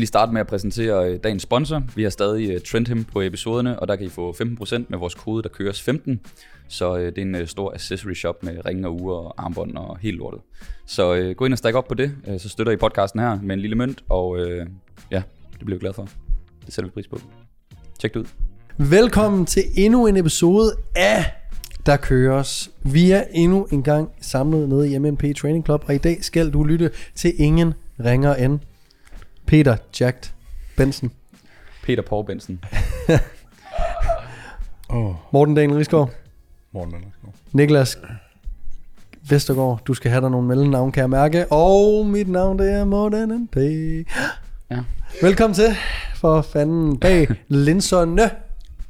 skal lige starte med at præsentere dagens sponsor. Vi har stadig TrendHim på episoderne, og der kan I få 15% med vores kode, der køres 15. Så det er en stor accessory shop med ringe og ure og armbånd og helt lortet. Så gå ind og stak op på det, så støtter I podcasten her med en lille mønt, og ja, det bliver vi glad for. Det sætter vi pris på. Tjek det ud. Velkommen til endnu en episode af Der Køres. Vi er endnu en gang samlet nede i MMP Training Club, og i dag skal du lytte til ingen ringer end Peter Jack Bensen. Peter Paul Bensen. Morten Dan Risgaard. Morten Dan Risgaard. Niklas Vestergaard. Du skal have dig nogle mellemnavn, kan jeg mærke. Og mit navn, det er Morten Pay. Ja. Velkommen til. For fanden, bag linserne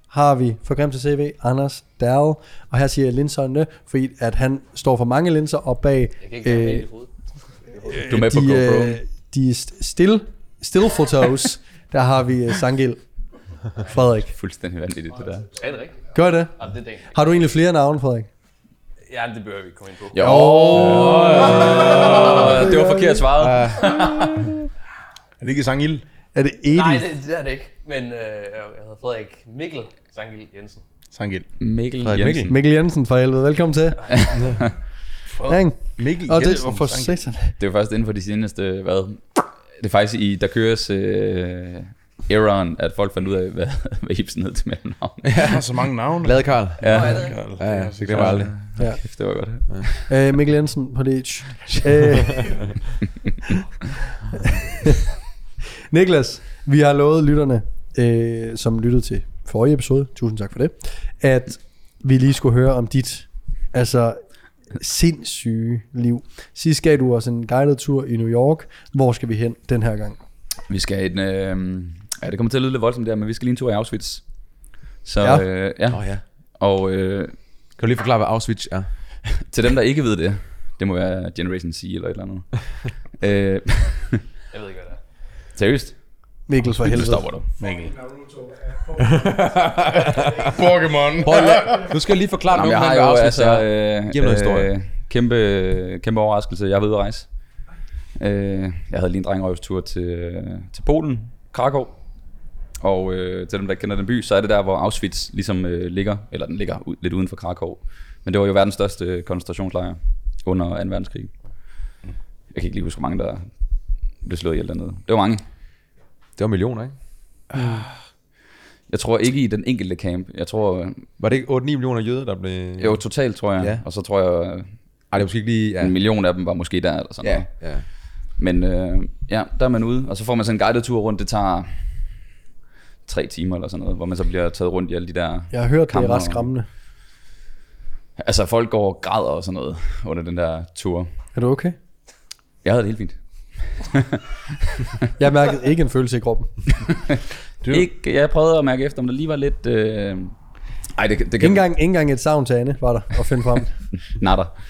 har vi for Grim til CV Anders Dahl. Og her siger jeg linserne, fordi at han står for mange linser, og bag... Jeg kan ikke have hele hovedet. Du er med på GoPro. De still photos, der har vi Sangild Frederik. Fuldstændig vanvittigt det der. Er det rigtigt? Gør det? Har du egentlig flere navn, Frederik? Ja, det bør vi ikke komme ind på. Jo. Det var forkert svaret. Er det ikke Sangild? Er det Edith? Nej, det er det ikke. Men jeg hedder Frederik Mikkel Sangild Jensen. Sangild Mikkel Frederik Jensen. Mikkel Jensen for helvede. Velkommen til. Mikkel og Jensen. Det er faktisk inden for de seneste, hvad? Det er faktisk i Der Køres eraen, at folk fandt ud af, hvad Ibsen hed til mellemnavn. Ja, så mange navne. Glade Karl. Ja, det var aldrig. Ja. Kæft, det var godt. Ja. Mikkel Jensen på det. Niklas, vi har lovet lytterne, som lyttede til forrige episode, tusind tak for det, at vi lige skulle høre om dit sindssyge liv. Sidst gav du os en guided tur i New York. Hvor skal vi hen den her gang? Vi skal det kommer til at lyde lidt voldsomt der, men vi skal lige en tur i Auschwitz. Så ja. Og kan du lige forklare, hvad Auschwitz er? Til dem, der ikke ved det, det må være Generation C eller et eller andet. Jeg ved ikke, hvad det er. Seriøst? Mikkel, for helvede. Stopper du. Mikkel. Pokémon. Du skal lige forklare noget om den afsnit. Giv mig en historie. Kæmpe overraskelse. Jeg er ved at rejse. Jeg havde lige en drengerøvstur til Polen, Kraków. Og til dem, der kender den by, så er det der, hvor Auschwitz ligesom ligger. Eller den ligger lidt uden for Kraków. Men det var jo verdens største koncentrationslejr under 2. verdenskrig. Jeg kan ikke lige huske, hvor mange der blev slået ihjel dernede. Det var mange. Det var millioner, ikke? Jeg tror ikke i den enkelte camp. Jeg tror... Var det ikke 8-9 millioner jøder, der blev... Jo, totalt, tror jeg. Ja. Og så tror jeg... det var måske ikke lige... Ja. 1 million af dem var måske der, eller sådan noget. Ja. Men der er man ude. Og så får man sådan en guided tur rundt. Det tager 3 timer, eller sådan noget. Hvor man så bliver taget rundt i alle de der... Jeg har hørt, det er ret skræmmende. Altså, folk går og græder og sådan noget under den der tur. Er du okay? Jeg havde det helt fint. Jeg mærkede ikke en følelse i kroppen. Ikke, jeg prøvede at mærke efter, om der lige var lidt... Ikke engang et savn til Anne var der at finde frem. Natter.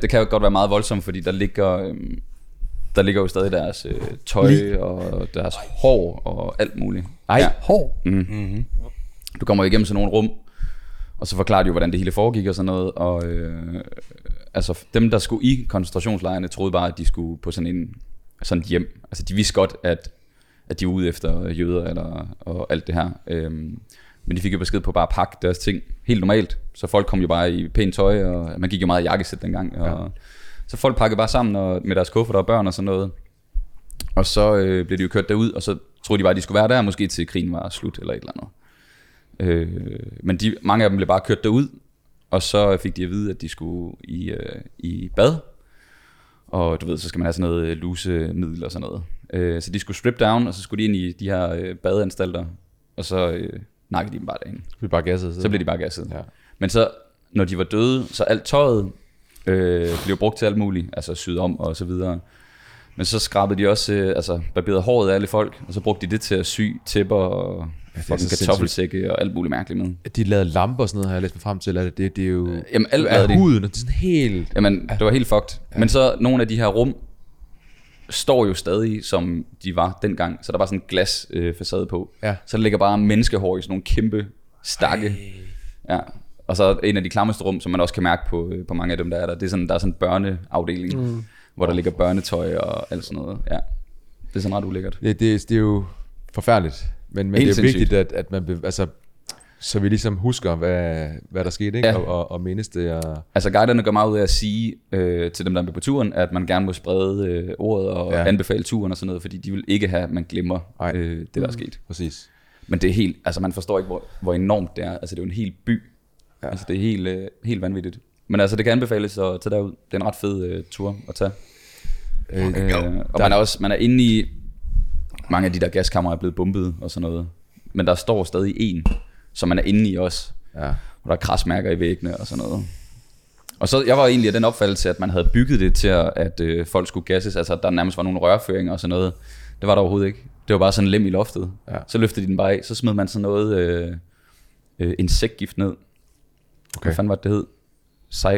Det kan jo godt være meget voldsomt, fordi der ligger jo stadig deres tøj og deres hår og alt muligt. Hår? Mm-hmm. Du kommer igennem sådan nogle rum, og så forklarer de jo, hvordan det hele foregik og sådan noget, og... dem, der skulle i koncentrationslejrene, troede bare, at de skulle på sådan et hjem. Altså, de vidste godt, at de var ude efter jøder og alt det her. Men de fik jo besked på bare at pakke deres ting helt normalt. Så folk kom jo bare i pænt tøj, og man gik jo meget i jakkesæt dengang. Og så folk pakkede bare sammen med deres kufferter og børn og sådan noget. Og så blev de jo kørt derud, og så troede de bare, at de skulle være der, måske til krigen var slut eller et eller andet. Men mange af dem blev bare kørt derud. Og så fik de at vide, at de skulle i bad. Og du ved, så skal man have sådan noget lusemiddel og sådan noget. Så de skulle strip down, og så skulle de ind i de her badeanstalter. Og så nakkede de dem bare derinde. Så blev de bare gasset. Ja. Men så, når de var døde, så alt tøjet blev brugt til alt muligt. Altså syet om og så videre. Men så skrabede de også, barberede håret af alle folk. Og så brugte de det til at sy tæpper og... for en kartoffelsække og alt muligt mærkeligt med. De lavede lamper og sådan noget, har jeg læst mig frem til. Det er jo... Jamen, alt er huden, og det er sådan helt... Jamen, det var helt fucked. Ja. Men så nogle af de her rum står jo stadig, som de var dengang. Så der var sådan en glasfacade på. Ja. Så der ligger bare menneskehår i sådan nogle kæmpe stakke. Ja. Og så en af de klammeste rum, som man også kan mærke på mange af dem, der er der. Det er sådan, der er sådan en børneafdeling, hvor der ligger børnetøj og alt sådan noget. Ja. Det er sådan ret ulækkert. Det er jo forfærdeligt, men det er jo vigtigt, at man altså, så vi ligesom husker, hvad der skete, ikke? Ja. Og mindes det. Og... Altså guiderne gør meget ud af at sige til dem, der er på turen, at man gerne må sprede ordet og anbefale turen og sådan noget, fordi de vil ikke have, at man glemmer det, der er sket. Præcis. Men det er helt, altså man forstår ikke, hvor enormt det er. Altså det er jo en hel by. Ja. Altså det er helt vanvittigt. Men altså det kan anbefales at tage derud. Det er en ret fed tur at tage. Og man er inde i, mange af de der gaskammer er blevet bumpet og sådan noget. Men der står stadig en, som man er inde i også. Ja. Og der er krasmærker i væggene og sådan noget. Og så jeg var egentlig af den opfattelse, at man havde bygget det til, at folk skulle gasses. Altså der nærmest var nogle rørføringer og sådan noget. Det var der overhovedet ikke. Det var bare sådan en lem i loftet. Ja. Så løftede de den bare af. Så smed man sådan noget insektgift ned. Okay. Hvad fanden var det hed?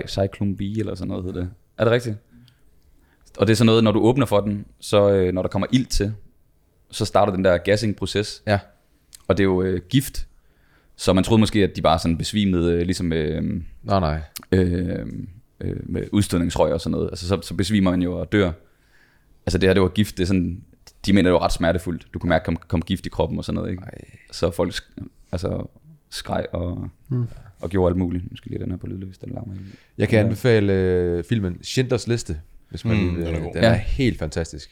Cyclone B eller sådan noget hed det. Er det rigtigt? Og det er sådan noget, når du åbner for den, så når der kommer ild til, så starter den der gassing-proces. Ja. Og det er jo gift. Så man troede måske, at de bare sådan besvimede, ligesom med udstødningsrøg og sådan noget. Altså så besvimer man jo og dør. Altså det her, det var gift. Det er sådan, de mener, det var ret smertefuldt. Du kunne mærke, kom gift i kroppen og sådan noget, ikke? Så folk skreg og gjorde alt muligt. Nu skal lige den her på lydløs, den larmer. Jeg kan anbefale filmen Schindlers liste, hvis man lige, den er helt fantastisk.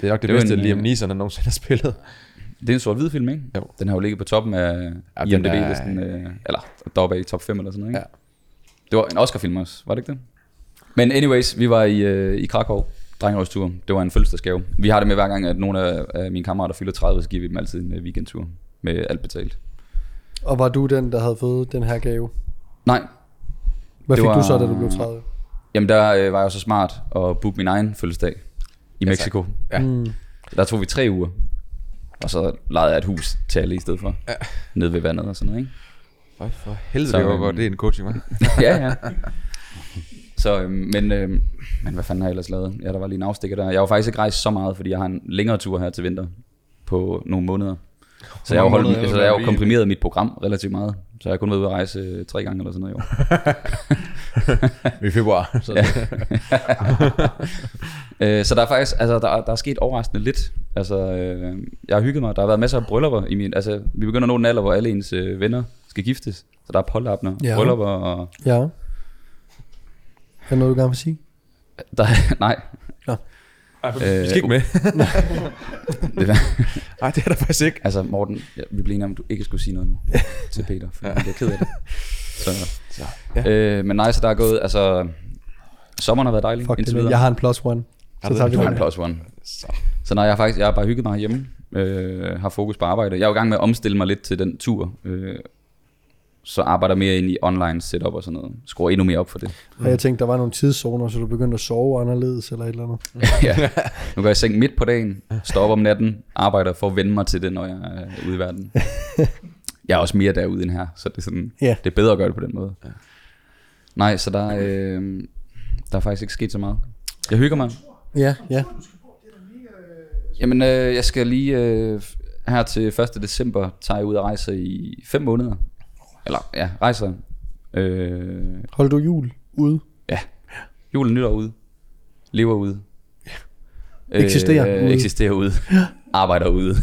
Det er nok det bedste, Liam Neeson har nogensinde spillet. Det er en sort-hvid film, ikke? Jo. Den har jo ligget på toppen af IMDB, eller deroppe i top 5 eller sådan noget, ikke? Ja. Det var en Oscar-film også, var det ikke det? Men anyways, vi var i Kraków, drengeårstur. Det var en fødselsdagsgave. Vi har det med hver gang, at nogle af mine kammerater fylder 30, så giver vi dem altid en weekendtur med alt betalt. Og var du den, der havde fået den her gave? Nej. Hvad fik du så, da du blev 30? Jamen der var jeg jo så smart at booke min egen fødselsdag i Mexico. Ja. Mm. Der tog vi 3 uger, og så lejede jeg et hus til alle i stedet for. Ja. Nede ved vandet og sådan noget, ikke? For helvede, det var godt, det er en coaching, man. Ja. Så, men hvad fanden har jeg ellers lavet? Ja, der var lige en afstikker der. Jeg var faktisk ikke rejst så meget, fordi jeg har en længere tur her til vinter på nogle måneder. Så jeg har jo komprimeret mit program relativt meget. Så jeg har kun været ude at rejse 3 gange eller sådan noget i år. I februar. Så der er faktisk, altså der er sket overraskende lidt. Altså jeg har hygget mig. Der har været masser af bryllupper i min, altså vi begynder at nå den alder, hvor alle ens venner skal giftes. Så der er polterabner, bryllupper og... Ja. Er der noget, du gerne vil sige? Nej. Nå. Vi skal ikke med. Nej, det er der faktisk ikke. Altså Morten, vi blev enige om, at du ikke skulle sige noget nu til Peter, for jeg er ked af det. Så. Ja. Men nej, så der er gået, altså sommeren har været dejlig. Fuck det, jeg har en +1. Du har en +1. Så nej, jeg har bare hygget mig hjemme, har fokus på arbejde. Jeg er jo i gang med at omstille mig lidt til den tur, så arbejder mere ind i online setup og sådan noget. Skruer endnu mere op for det. Og jeg tænkte, der var nogle tidszoner, så du begyndte at sove anderledes eller et eller andet. Ja. Nu går jeg i seng midt på dagen, står op om natten, arbejder for at vende mig til det, når jeg er ude i verden. Jeg er også mere derude end her, så det er, sådan, det er bedre at gøre det på den måde. Ja. Nej, så der er faktisk ikke sket så meget. Jeg hygger mig. Ja. Jamen, jeg skal lige her til 1. december, tager jeg ud og rejser i 5 måneder. Eller, ja, rejser. Holder du jul ude? Ja. Jul og nytår ude. Lever ude. Ja. Eksisterer ude. Arbejder ude.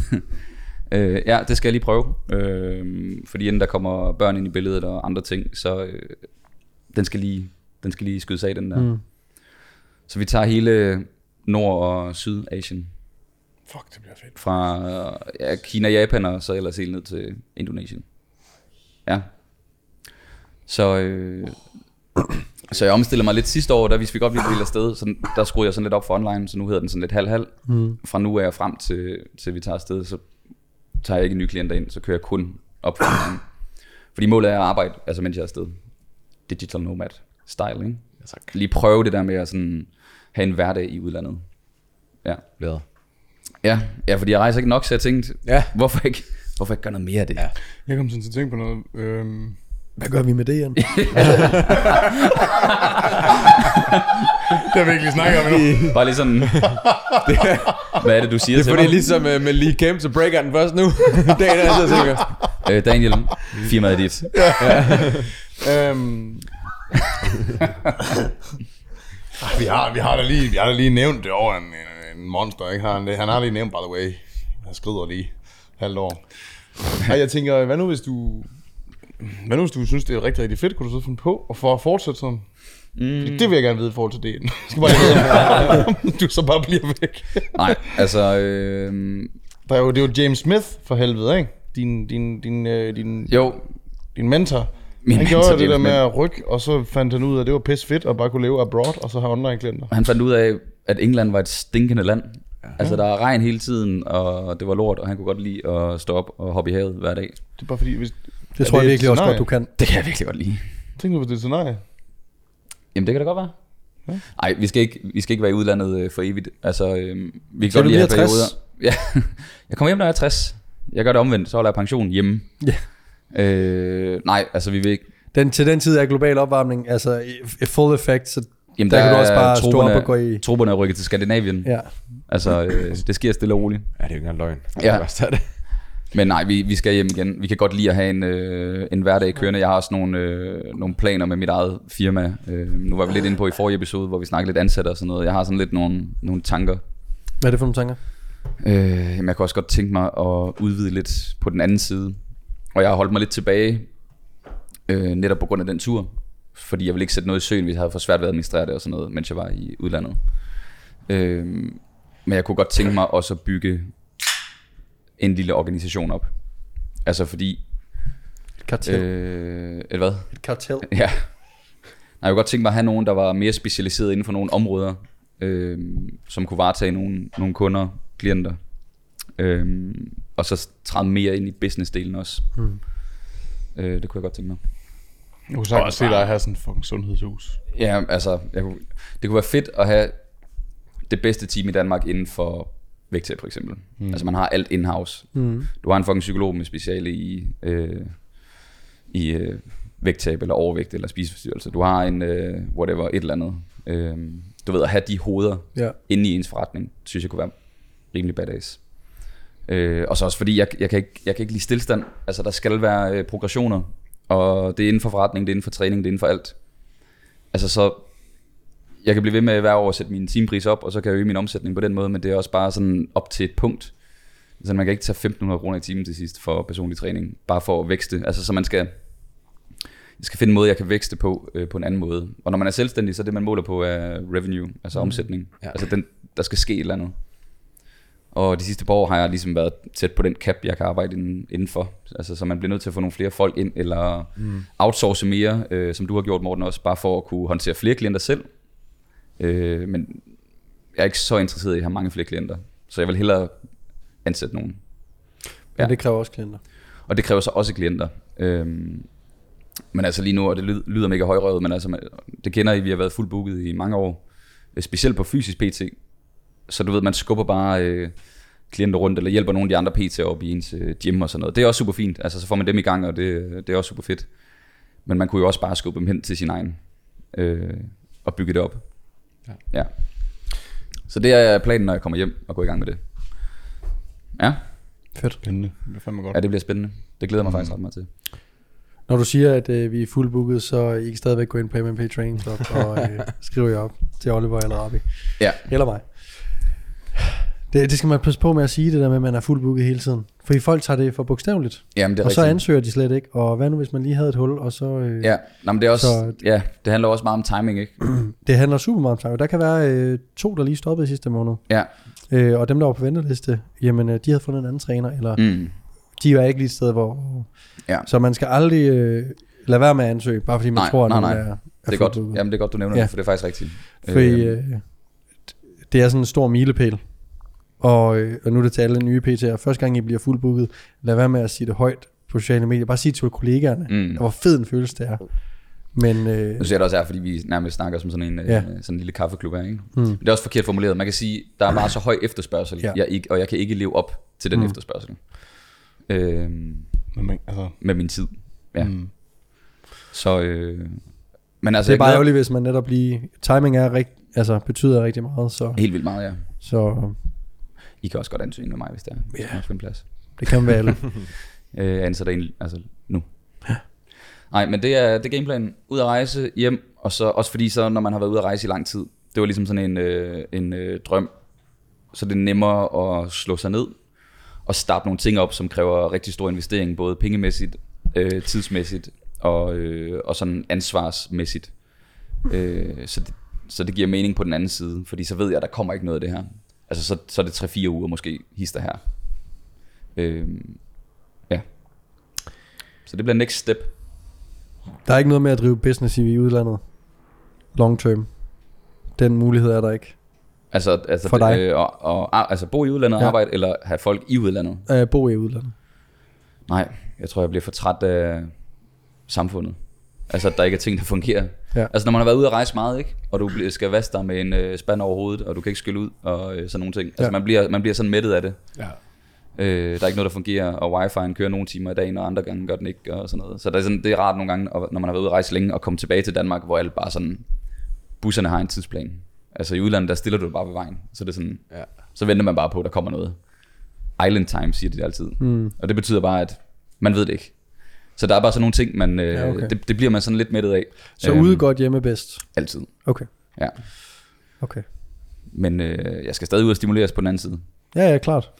Ja, det skal jeg lige prøve. Fordi inden der kommer børn ind i billedet og andre ting, så den skal lige skydes af, den der. Mm. Så vi tager hele Nord- og Sydasien. Fuck, det bliver fedt. Fra Kina, Japan og så ellers helt ned til Indonesien. Ja. Så jeg omstiller mig lidt sidste år, da vi fik op lidt af sted, så der skruede jeg sådan lidt op for online, så nu hedder den sådan lidt halv-halv. Mm. Fra nu er jeg frem til vi tager afsted, så tager jeg ikke nye klienter ind, så kører jeg kun op for online. Fordi målet er at arbejde, altså mens jeg er afsted. Digital nomad style, ikke? Ja, tak. Lige prøve det der med at sådan have en hverdag i udlandet. Ja. Ja, fordi jeg rejser ikke nok, så jeg tænkte, hvorfor ikke gøre noget mere af det? Ja. Jeg kom sådan til at tænke på noget. Hvad gør vi med det, Jan? Det har vi ikke lige snakket om endnu. Bare lige sådan... Hvad er det, du siger til mig? Det er fordi ligesom med Lee Kemp, så breaker den først nu. Dagen er altid sikker. Daniel, firmaet er dit. Ja. Vi har da lige nævnt det over en en monster, ikke? Han har lige nævnt, by the way. Han skrider lige halvt år. Og jeg tænker, hvad nu hvis du synes, det er rigtig, rigtig fedt, kunne du så finde på, og for at fortsætte sådan? Det vil jeg gerne vide i forhold til det. Du skal bare ikke vide, du så bare bliver væk. Nej, altså... Det er jo James Smith for helvede, ikke? Din mentor. Han gjorde det der med at rykke, og så fandt han ud af, at det var pisse fedt at bare kunne leve abroad, og så have online-klienter. Han fandt ud af, at England var et stinkende land. Ja. Altså, der er regn hele tiden, og det var lort, og han kunne godt lide at stå op og hoppe i havet hver dag. Det er bare fordi... Det tror jeg virkelig også godt, du kan. Det kan jeg virkelig godt lide. Tænker du på det scenarie? Jamen, det kan da godt være. Nej, vi skal ikke være i udlandet for evigt. Altså, vi kan godt lide at have perioder. Ja, jeg kommer hjem, når jeg er 60. Jeg gør det omvendt, så holder jeg pension hjemme. Ja. Nej, altså vi vil ikke... Til den tid er global opvarmning, altså full effect, så jamen, der kan du også bare stå op og gå i... Trupperne er rykket til Skandinavien. Ja. Altså, det sker stille og roligt. Ja, det er jo ikke engang løgn. Ja. Men nej, vi skal hjem igen. Vi kan godt lide at have en hverdag kørende. Jeg har også nogle planer med mit eget firma. Nu var vi lidt inde på i forrige episode, hvor vi snakkede lidt ansætter og sådan noget. Jeg har sådan lidt nogle tanker. Hvad er det for nogle tanker? Jamen jeg kunne også godt tænke mig at udvide lidt på den anden side. Og jeg har holdt mig lidt tilbage, netop på grund af den tur. Fordi jeg ville ikke sætte noget i søen, hvis jeg havde for svært ved at administrere det og sådan noget, mens jeg var i udlandet. Men jeg kunne godt tænke mig også at bygge en lille organisation op. Altså fordi... Et kartel. Et hvad? Et kartel. Ja. Nej, jeg kunne godt tænke mig at have nogen, der var mere specialiseret inden for nogle områder, som kunne varetage nogle kunder, klienter, og så træde mere ind i business-delen også. Det kunne jeg godt tænke mig. Jeg kunne sagtens se dig at have sådan en fucking sundhedshus. Ja, altså, det kunne være fedt at have det bedste team i Danmark inden for vægttab for eksempel. Altså man har alt in-house. Du har en fucking psykolog med speciale i vægttab eller overvægt eller spiseforstyrrelse. Du har en whatever, et eller andet. Du ved, at have de hoveder inde i ens forretning, synes jeg kunne være rimelig badass. Og så også fordi, jeg kan ikke lide stillestand. Altså der skal være progressioner, og det er inden for forretning, det er inden for træning, det er inden for alt. Altså så, jeg kan blive ved med hver år at sætte min timepris op, og så kan jeg øge min omsætning på den måde, men det er også bare sådan op til et punkt. Så man kan ikke tage 1.500 kroner i timen til sidst for personlig træning, bare for at vækste. Altså så jeg skal finde en måde, jeg kan vækste på, på en anden måde. Og når man er selvstændig, så er det, man måler på, er revenue, altså omsætning. Ja. Altså der skal ske et eller andet. Og de sidste par år har jeg ligesom været tæt på den cap, jeg kan arbejde indenfor. Altså så man bliver nødt til at få nogle flere folk ind, eller outsource mere, som du har gjort, Morten, også bare for at kunne håndtere flere klienter selv. Men jeg er ikke så interesseret i at have mange flere klienter, så jeg vil hellere ansætte nogen. Ja. Men det kræver også klienter. Og det kræver så også klienter. Men altså lige nu, og det lyder mega højrøvet, men altså, det kender I, vi har været fuldt booket i mange år. Specielt på fysisk PT. Så du ved, man skubber bare klienter rundt, eller hjælper nogle af de andre PT'er op i ens gym og sådan noget. Det er også super fint, altså så får man dem i gang, og det er også super fedt. Men man kunne jo også bare skubbe dem hen til sin egen, og bygge det op. Ja. Ja. Så det er planen, når jeg kommer hjem og går i gang med det. Ja. Fedt. Spændende. Det fandme godt. Ja, det bliver spændende. Det glæder mig faktisk ret meget til. Når du siger, at vi er fuldbooket, så I kan stadigvæk gå ind på MMP Training Club og skrive jer op til Oliver eller Rabi. Ja. Eller mig. Det skal man passe på med at sige, det der med, at man er fuldbooket hele tiden. Fordi folk tager det for bogstaveligt. Jamen, det er og rigtigt. Så ansøger de slet ikke. Og hvad nu, hvis man lige havde et hul, og så... Ja. Nå, men det er også, så, ja, det handler også meget om timing, ikke? Det handler super meget om timing. Der kan være 2, der lige stoppede sidste måned. Ja. Og dem, der var på venteliste, jamen, de havde fundet en anden træner, eller... De var ikke lige et sted, hvor... Ja. Så man skal aldrig lade være med at ansøge, bare fordi man tror, at man er godt. Jamen, det er godt, du nævner det, for det er faktisk rigtigt. Fordi det er sådan en stor milepæl. Og nu er det til alle nye PT'er. Første gang I bliver fuldbooket, lad være med at sige det højt på sociale medier. Bare sig til kollegaerne, hvor fed en følelse det er. Men, nu ser det også her, fordi vi nærmest snakker som sådan en, sådan en lille kaffeklub her, ikke? Men det er også forkert formuleret. Man kan sige, der er bare så høj efterspørgsel, og jeg kan ikke leve op til den efterspørgsel. Med min tid. Ja. Så men altså, det er bare ærgerligt, hvis man netop lige... Timing er betyder rigtig meget, så helt vildt meget, ja. Så I kan også godt ansøge med mig, hvis der er en plads. Det kan være alle. Ansætter en nu. Nej, men det er gameplanen. Ud at rejse, hjem, og så også fordi så når man har været ude at rejse i lang tid, det var ligesom sådan en drøm så det er nemmere at slå sig ned og starte nogle ting op, som kræver rigtig stor investering, både pengemæssigt, tidsmæssigt og sådan ansvarsmæssigt. Så det giver mening på den anden side, fordi så ved jeg, at der kommer ikke noget af det her. Altså så er det 3-4 uger måske hister her. Ja. Så det bliver next step. Der er ikke noget med at drive business i udlandet long term. Den mulighed er der ikke. Altså for dig. Altså bo i udlandet og arbejde, eller have folk i udlandet? Bo i udlandet. Nej, jeg tror jeg bliver for træt af samfundet. Altså at der ikke er ting der fungerer. Ja. Altså når man har været ude at rejse meget, ikke? Og du skal vaske dig med en spand over hovedet, og du kan ikke skylle ud og sådan nogle ting. Altså man bliver sådan mættet af det. Ja. Der er ikke noget der fungerer, og wifi'en kører nogle timer i dagen, og andre gange gør den ikke og sådan noget. Så det er rart nogle gange, når man har været ude at rejse længe og komme tilbage til Danmark, hvor alle bare sådan busserne har en tidsplan. Altså i udlandet der stiller du bare ved vejen, så det er sådan, så venter man bare på at der kommer noget. Island time siger det altid, og det betyder bare at man ved det ikke. Så der er bare sådan nogle ting, man, det bliver man sådan lidt mættet af. Så ude godt, hjemme bedst? Altid. Okay. Ja. Okay. Men jeg skal stadig ud og stimuleres på den anden side. Ja, klart.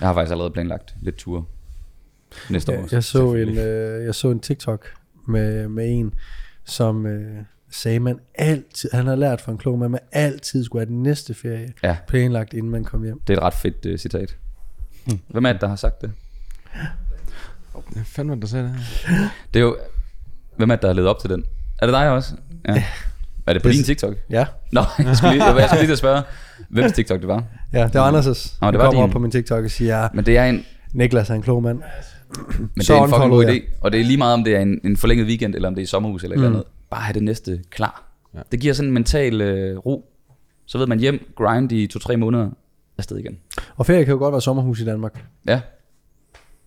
Jeg har faktisk allerede planlagt lidt ture næste år. Jeg så en TikTok med en, som sagde, man altid, han har lært fra en klog mand, man altid skulle have den næste ferie planlagt, inden man kom hjem. Det er et ret fedt citat. Hvem er det, der har sagt det? Hvad fanden var det, der sagde det her? Det er jo... Hvem er det, der har ledet op til den? Er det dig også? Ja. Er det på din TikTok? Ja. Nå, jeg skulle lige spørge, hvem TikTok det var. Ja, det var Anders'. Nå, det var kommer din op på min TikTok og siger, men det er en... Niklas er en klog mand. Men det er en fucking god idé. Og det er lige meget, om det er en forlænget weekend, eller om det er i sommerhus eller et eller andet. Bare have det næste klar. Ja. Det giver sådan en mental ro. Så ved man hjem, grind i 2-3 måneder, afsted igen. Og ferie kan jo godt være sommerhus i Danmark. Ja.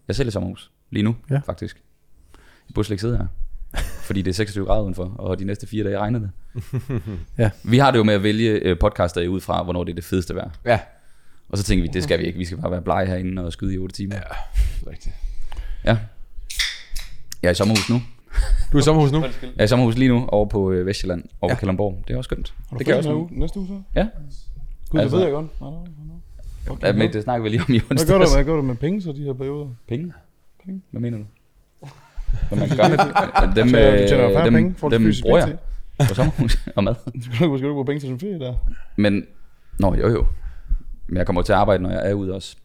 Jeg sælger sommerhus. Lige nu, faktisk. Jeg burde slet ikke sidde her, fordi det er 26 grader udenfor, og de næste 4 dage regner det. Vi har det jo med at vælge podcaster ud fra, hvornår det er det fedeste vejr. Ja. Og så tænker vi, det skal vi ikke. Vi skal bare være blege herinde og skyde i 8 timer. Ja, rigtigt. Ja. Jeg er i sommerhus nu. Du er i sommerhus nu? Jeg er i sommerhus lige nu, over på Vestjylland, over på Kalundborg. Det er også skønt. Det kan jeg også næste uge så? Ja. Gud, altså, det ved jeg godt. Okay, ja, men det snakker vi lige om i onsdags. Hvad gør du med penge så de her perioder? Penge? Hvad mener du? Hvad man gør med dem? Dem bruger jeg på sommerhus og mad. Skal du bruge penge til sådan ferie der? Men, nå jo. Men jeg kommer til at arbejde, når jeg er ude også.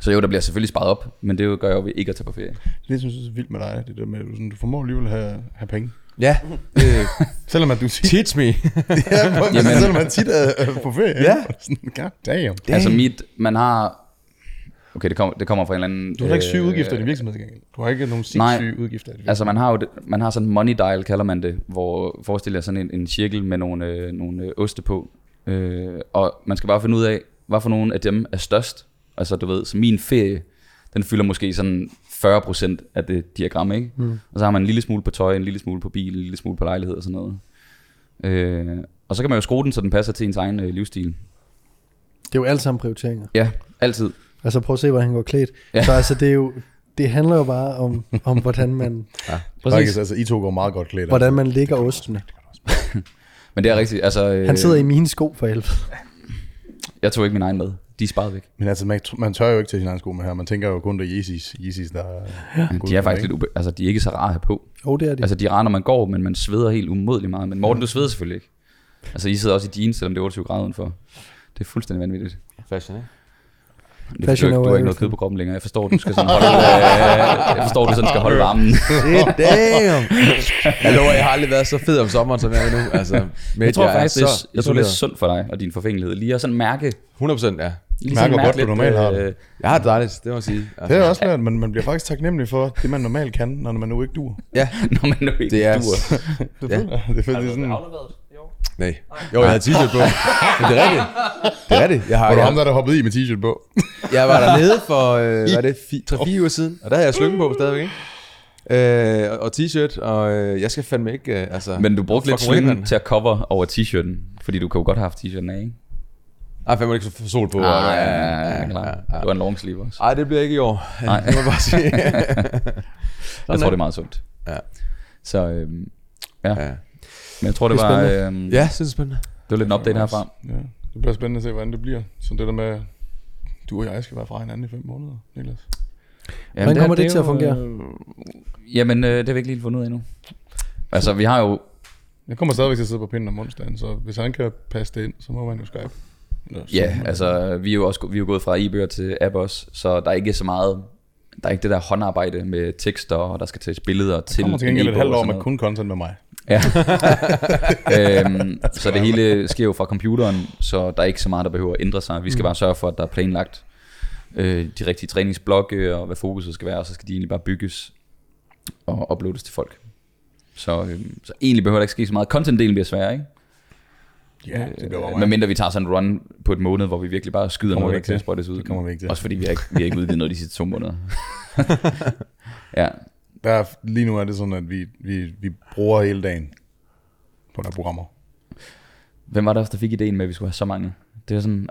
Så jo, der bliver selvfølgelig sparet op, men det gør jeg jo ved ikke at tage på ferie. Det synes jeg er så vildt med dig, det der med, at du formår alligevel at have penge. Ja. Selvom at du teach me. Selvom man tit er på ferie. Ja. God damn. Altså man har... Okay, det kommer fra en eller anden... Du har ikke syge udgifter i din virksomhed. Du har ikke nogen syge udgifter i din virksomhed. Altså man har sådan en money dial, kalder man det, hvor forestiller jeg sådan en cirkel med nogle oste på. Og man skal bare finde ud af, hvad for nogle af dem er størst. Altså du ved, så min ferie, den fylder måske sådan 40% af det diagram, ikke? Og så har man en lille smule på tøj, en lille smule på bil, en lille smule på lejlighed og sådan noget. Og så kan man jo skrue den, så den passer til ens egen livsstil. Det er jo alle sammen prioriteringer. Ja, altid. Altså prøv at se, hvordan han går klædt. Ja. Så altså, det handler jo bare om hvordan man... Ja, præcis. Altså, I to går meget godt klædt. Hvordan man ligger ostene. Men det er rigtigt, altså... Han sidder i mine sko for helvede. Jeg tog ikke min egen med. De er sparet væk. Men altså, man tør jo ikke til sin egen sko med her. Man tænker jo kun, der Yeezys, der... Ja. De er faktisk lidt... Altså, de er ikke så rare at have på. Jo, det er de. Altså, de er rare, når man går, men man sveder helt umådeligt meget. Men Morten, du sveder selvfølgelig ikke. Altså, I sidder også i jeans, selvom det er 28 grader udenfor. Det er fuldstændig vanvittigt. Fascinerende. Du har ikke noget kød på kroppen længere. Jeg forstår, du skal sådan holde, varmen. Damn. Jeg har aldrig været så fed om sommeren, som jeg er nu. Altså, jeg tror faktisk, det er lidt sundt for dig og din forfængelighed. Lige at sådan mærke... 100%, ja. Lige mærker godt, du normalt har det. Jeg har det dejligt, det må jeg sige. Altså, det er også lært, men man bliver faktisk taknemmelig for det, man normalt kan, når man nu ikke duer. Ja, når man nu ikke duer. Det er fedt. Det er sådan... Nej. Jo, jeg havde t-shirt på. Men det er rigtigt. Var du ham, der hoppede i med t-shirt på? Jeg var dernede for 3-4 uger siden, og der havde jeg slyngen på stadigvæk, ikke? Og t-shirt, og jeg skal fandme ikke... men du brugte lidt slyngen til at cover over t-shirten, fordi du kan jo godt have haft t-shirten af, ikke? Ej, fandme ikke så sol på. Du var en longsleeve også. Ej, det bliver ikke i år. Nej. Det må jeg bare sige. Jeg tror, det er meget sundt. Ja. Så, Men jeg tror, det var... Ja, det er spændende. Det var lidt en update herfra. Ja. Det bliver spændende at se, hvordan det bliver. Så det der med, du og jeg skal være fra hinanden i 5 måneder, Niklas. Jamen, hvordan kommer det til at fungere? Det har vi ikke lige fundet ud af endnu. Altså, vi har jo... Jeg kommer stadigvæk til at sidde på pinden om onsdagen, så hvis han kan passe det ind, så må man jo Skype. Ja, altså, vi er jo gået fra e-bøger til app også, så der er ikke så meget... Der er ikke det der håndarbejde med tekster, og der skal tages billeder til... Der kommer til gengæld et halvt år med kun content med mig. Ja. Så det hele sker jo fra computeren, så der er ikke så meget, der behøver at ændre sig. Vi skal bare sørge for, at der er planlagt de rigtige træningsblokke, og hvad fokuset skal være, og så skal de egentlig bare bygges og uploades til folk. Så egentlig behøver der ikke ske så meget. Content-delen bliver sværere, ikke? Ja, det bliver meget. Medmindre vi tager sådan en run på et måned, hvor vi virkelig bare skyder noget, der tilsprættes ud. Det kommer vi ikke til. Også fordi vi har ikke udvidet noget de sidste 2 måneder. Ja. Lige nu er det sådan, at vi bruger hele dagen på der programmer. Hvem var der også, der fik ideen med, at vi skulle have så mange? Det var sådan...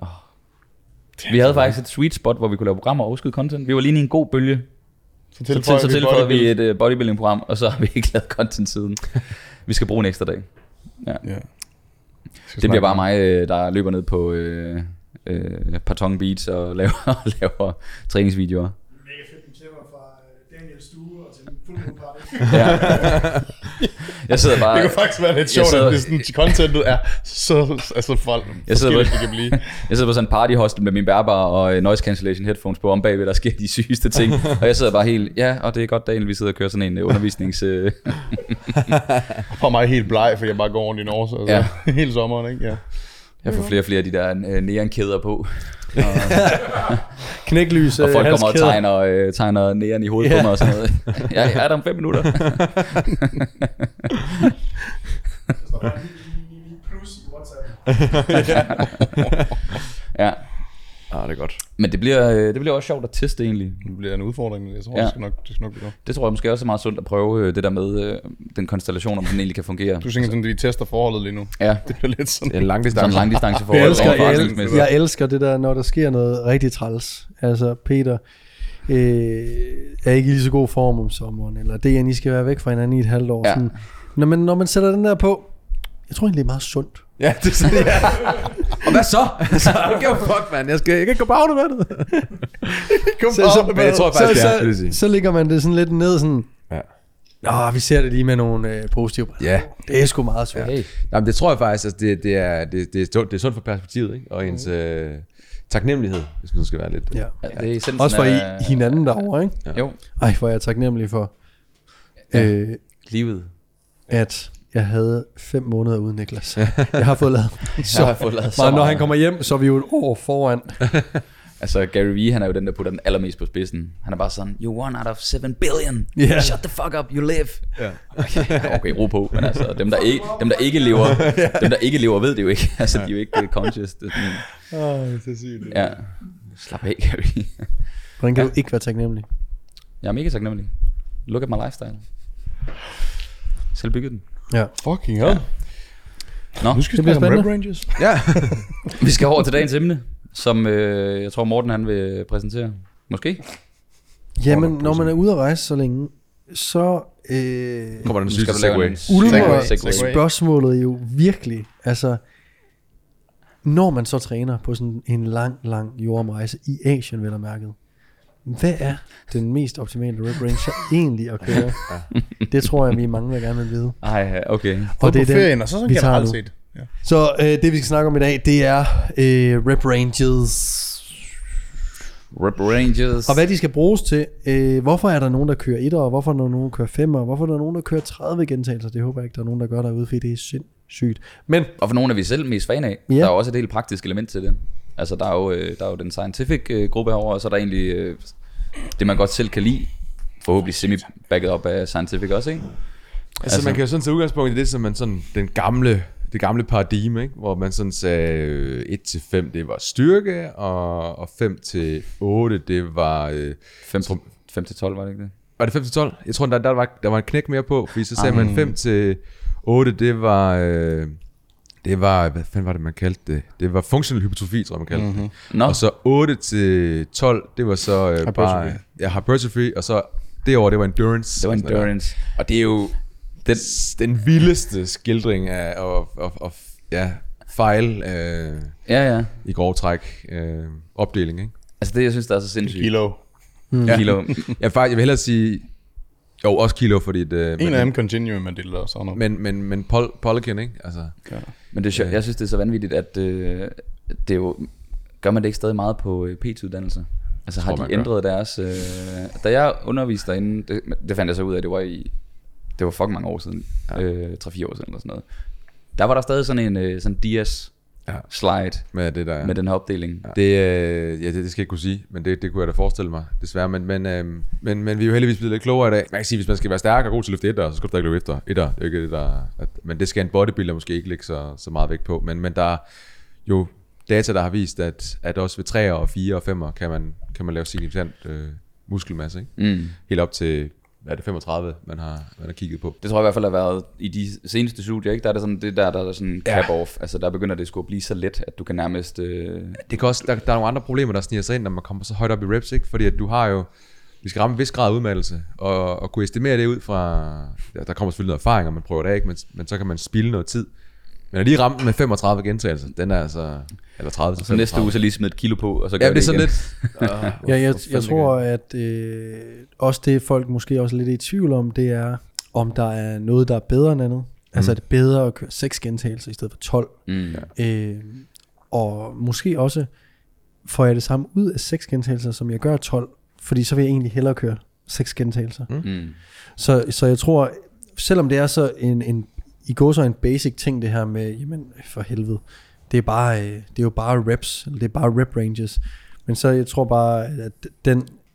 Vi havde faktisk et sweet spot, hvor vi kunne lave programmer og udskyde content. Vi var lige i en god bølge. Så tilføjede vi et bodybuilding-program, og så har vi ikke lavet content siden. Vi skal bruge en ekstra dag. Ja. Yeah. Det bliver bare mig, der løber ned på Patong Beach og laver træningsvideoer. Mega fedt, du klipper fra Daniels stue og til en fuldmåne party. Ja. Jeg sidder bare... Det kan faktisk være lidt sjovt, at sådan, contentet er så folk. Jeg sidder på sådan en party hostel med min bærbare og noise cancellation headphones på om bagved, der sker de sygeste ting. Og jeg sidder bare helt... Ja, og det er godt, Daniel, vi sidder og kører sådan en undervisnings... For mig helt bleg, for jeg bare går rundt i Norge, så altså, ja. Hele sommeren, ikke? Ja. Jeg får flere og flere af de der neonkæder på. Knæklys, og folk kommer og tegner næren i hovedet på mig og sådan noget. Jeg er der om 5 minutter. Ja. Ah, det er godt. Men det bliver også sjovt at teste egentlig. Det bliver en udfordring, jeg tror det skal nok blive godt. Det tror jeg måske også er meget sundt at prøve det der med den konstellation, om den egentlig kan fungere. Du tænker sådan, at vi tester forholdet lige nu. Ja. Det er lidt sådan. Det er en langdistance forhold. Jeg elsker det der, når der sker noget rigtig træls. Altså Peter er ikke i lige så god form om sommeren, eller DN skal være væk fra hinanden i et halvt år. Ja. Sådan. Når man sætter den der på, jeg tror egentlig det er meget sundt. Ja, det siger jeg. Ja. Og hvad så? Fuck, man. Jeg kan ikke gå på automatet. Så ligger man det sådan lidt ned, sådan... Ja. Nå, vi ser det lige med nogle positive... Ja. Det er sgu meget svært. Ja. Hey. Nå, men det tror jeg faktisk, altså, det er sundt for perspektivet, ikke? Og ens taknemmelighed, hvis man skal være lidt... Ja. Ja, det er også for hinanden derovre, ikke? Ja. Jo. Ej, hvor er jeg taknemmelig for... livet. At... Jeg havde 5 måneder uden Niklas. Jeg har fået lavet så når han kommer hjem, så er vi jo et år foran. Altså Gary Vee, han er jo den der putter den allermest på spidsen. Han er bare sådan, you're 1 out of 7 billion. Yeah. Shut the fuck up, you live. Yeah. Okay, ro på. Men altså dem der ikke lever ved det jo ikke. Altså de er jo ikke conscious. Åh, det er sygt. Ja. Slap af, Gary. Hvordan kan du ikke være taknemmelig? Jeg er mega taknemmelig. Look at my lifestyle. Selv bygget den. Ja. Fucking hell. Ja. Nå, nu skal vi snakke om Rep Rangers. Ja. Vi skal over til dagens emne, som jeg tror Morten han vil præsentere. Måske? Jamen, når man er ude at rejse så længe, så kommer den sidste segway. Spørgsmålet jo virkelig, altså når man så træner på sådan en lang jordomrejse i Asien, vel at mærket. Hvad er den mest optimale rep range så egentlig at køre? Ja. Det tror jeg, vi mange vil gerne vil vide. Ej, okay. Og det er ferien, og så vi tager nu. Ja. Så det vi skal snakke om i dag, det er rep ranges. Rep ranges. Og hvad de skal bruges til. Hvorfor er der nogen, der kører 1'er, og hvorfor er der nogen, der kører 5'er, og hvorfor er der nogen, der kører 30 gentagelser? Det håber jeg ikke, der er nogen, der gør derude, for det er sindssygt. Men, og for nogen er vi selv mest fan af. Ja. Der er også et helt praktisk element til det. Altså der er jo den scientific gruppe herovre, og så er der egentlig det man godt selv kan lide, forhåbentlig semi-backet op af scientific også, ikke? Altså man kan jo sådan tage udgangspunkt i det, som man sådan det gamle paradigme, ikke? Hvor man sådan sagde 1-5 det var styrke, og 5-8 det var 5-12 var det ikke det? Var det 5-12? Jeg tror der var en knæk mere på, fordi så sagde man 5-8 det var hvad fanden var det, man kaldte det? Det var funktionel hypertrofi, tror jeg, man kaldte det. No. Og så 8-12, det var så hypertrophy, og så derover det var endurance. Det var endurance. Og det er jo den vildeste skildring af fejl i grove træk opdeling, ikke? Altså det, jeg synes, der er så sindssygt. Kilo. Kilo. Jeg vil hellere sige... Jo, også kilo, fordi det... En af dem continuum er det, eller sådan noget. Men Pollekin, ikke? Altså, ja. Men det, jeg synes, det er så vanvittigt, at det jo... Gør man det ikke stadig meget på PT-uddannelser? Altså har de ændret deres... Da jeg underviste derinde, det fandt jeg så ud af, det var i... Det var fucking mange år siden. Ja. 3-4 år siden, eller sådan noget. Der var der stadig sådan en sådan Dias... slide med, det der, med den her opdeling. Ja. Det skal jeg ikke kunne sige, men det kunne jeg da forestille mig, desværre. Men vi er jo heldigvis blevet lidt klogere i dag. Man kan sige, hvis man skal være stærk og god til at løfte etter, så skal du da ikke løbe efter etter. Det er ikke det der, men det skal en bodybuilder måske ikke lægge så meget vægt på. Men der er jo data, der har vist, at også ved 3'er og 4'er og 5'er kan man lave signifikant muskelmasse. Ikke? Mm. Helt op til... Er det 35, man har kigget på? Det tror jeg i hvert fald har været i de seneste studier, ikke? Der er det sådan, der er sådan cap-off. Altså der begynder det sgu at blive så let, at du kan nærmest... Det kan også, der er nogle andre problemer, der sniger sig ind, når man kommer så højt op i reps, ikke? Fordi at du har jo... Vi skal ramme en vis grad af udmattelse, og kunne estimere det ud fra... Ja, der kommer selvfølgelig noget erfaring, og man prøver det af, ikke? Men så kan man spilde noget tid. Men at lige ramme med 35 gentagelser, den er altså... Eller 30 til 35. Næste uge så lige smide et kilo på, og så gør det igen. Ja, det er sådan lidt... jeg tror, at også det folk måske også lidt i tvivl om, det er, om der er noget, der er bedre end andet. Altså er det bedre at køre 6 gentagelser i stedet for 12. Og måske også får jeg det samme ud af 6 gentagelser, som jeg gør 12. Fordi så vil jeg egentlig hellere køre 6 gentagelser. Så jeg tror, selvom det er så en I går så en basic ting det her med, jamen for helvede, det er jo bare reps, eller det er bare rep ranges. Men så jeg tror bare, at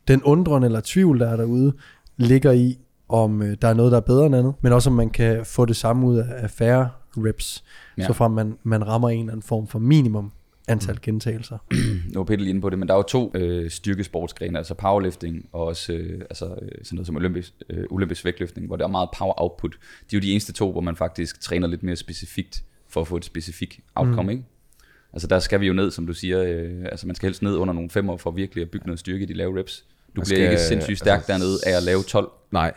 den undren eller tvivl, der er derude, ligger i, om der er noget, der er bedre end andet, men også om man kan få det samme ud af færre reps, så frem man rammer en eller anden form for minimum antal gentagelser. Nu er Peter lige inde på det, men der er jo 2 styrkesportsgrene, altså powerlifting og også sådan noget som olympisk vægtløftning, hvor der er meget power output. Det er jo de eneste 2, hvor man faktisk træner lidt mere specifikt for at få et specifikt outcome, ikke? Altså der skal vi jo ned, som du siger, altså man skal helst ned under nogle 5'er for virkelig at bygge noget styrke i de lave reps. Du bliver ikke sindssygt stærk dernede af at lave 12. Nej,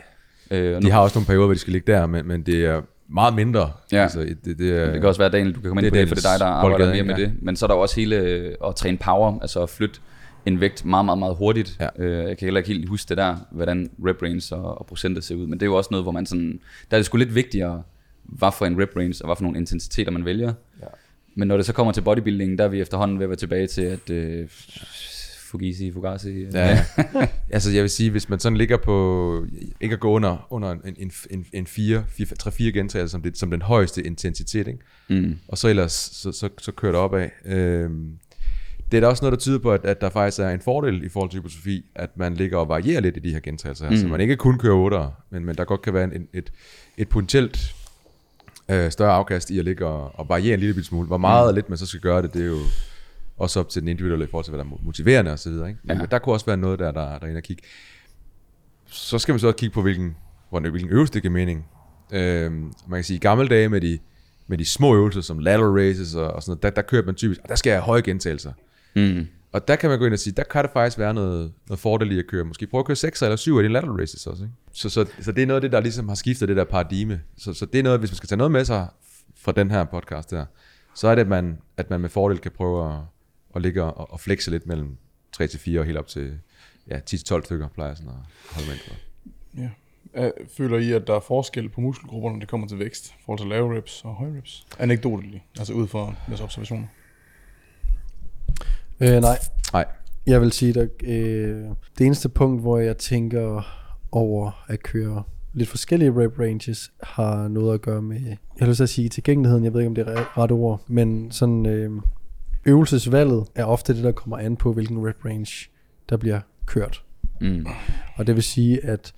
de har også nogle perioder, hvor de skal ligge der, men det er... Meget mindre. Ja. Altså, det kan også være, Daniel, du kan komme ind på det, for det er dig, der arbejder mere med det. Men så er der også hele at træne power, altså at flytte en vægt meget, meget, meget hurtigt. Ja. Jeg kan heller ikke helt huske det der, hvordan rep range og procenter ser ud. Men det er jo også noget, hvor man sådan... Der er det sgu lidt vigtigere, hvad for en rep range og hvad for nogle intensiteter, man vælger. Ja. Men når det så kommer til bodybuilding, der er vi efterhånden ved at være tilbage til, at... Fugazi. Ja. Altså jeg vil sige, hvis man sådan ligger på, ikke at gå under en 3-4 gentagelser som den højeste intensitet, ikke? Og så ellers så kører det opad. Det er da også noget, der tyder på, at der faktisk er en fordel i forhold til hypotrofi, at man ligger og varierer lidt i de her gentagelser. Så altså, man ikke kun kører 8'er, men der godt kan være et potentielt større afkast i at ligge og variere en lille smule. Hvor meget lidt man så skal gøre det, det er jo... Og så op til den individuelle i forhold til, hvad der er motiverende og så videre. Ikke? Men der kunne også være noget, der er inde at kigge. Så skal vi så også kigge på, hvilken øvelse det giver mening. Man kan sige, i gamle dage med de små øvelser, som lateral raises og sådan noget, der kører man typisk, og der skal jeg have høje gentagelser. Og der kan man gå ind og sige, der kan det faktisk være noget fordel i at køre. Måske prøve at køre 6 eller 7 af de lateral raises også. Ikke? Så det er noget af det, der ligesom har skiftet det der paradigme. Så det er noget, hvis man skal tage noget med sig fra den her podcast der, så er det, at man med fordel kan prøve at ligge og flexe lidt mellem 3-4 og helt op til 10-12 stykker, plejer sådan at holde ind på. Ja. Føler I, at der er forskel på muskelgrupper, når det kommer til vækst, i forhold til lave reps og høje reps? Anekdoteligt, altså ud fra deres observationer. Nej. Jeg vil sige, at det eneste punkt, hvor jeg tænker over at køre lidt forskellige rep ranges, har noget at gøre med, jeg vil så sige tilgængeligheden, jeg ved ikke, om det er ret ord, men sådan... Øvelsesvalget er ofte det, der kommer an på, hvilken rep range, der bliver kørt. Og det vil sige, at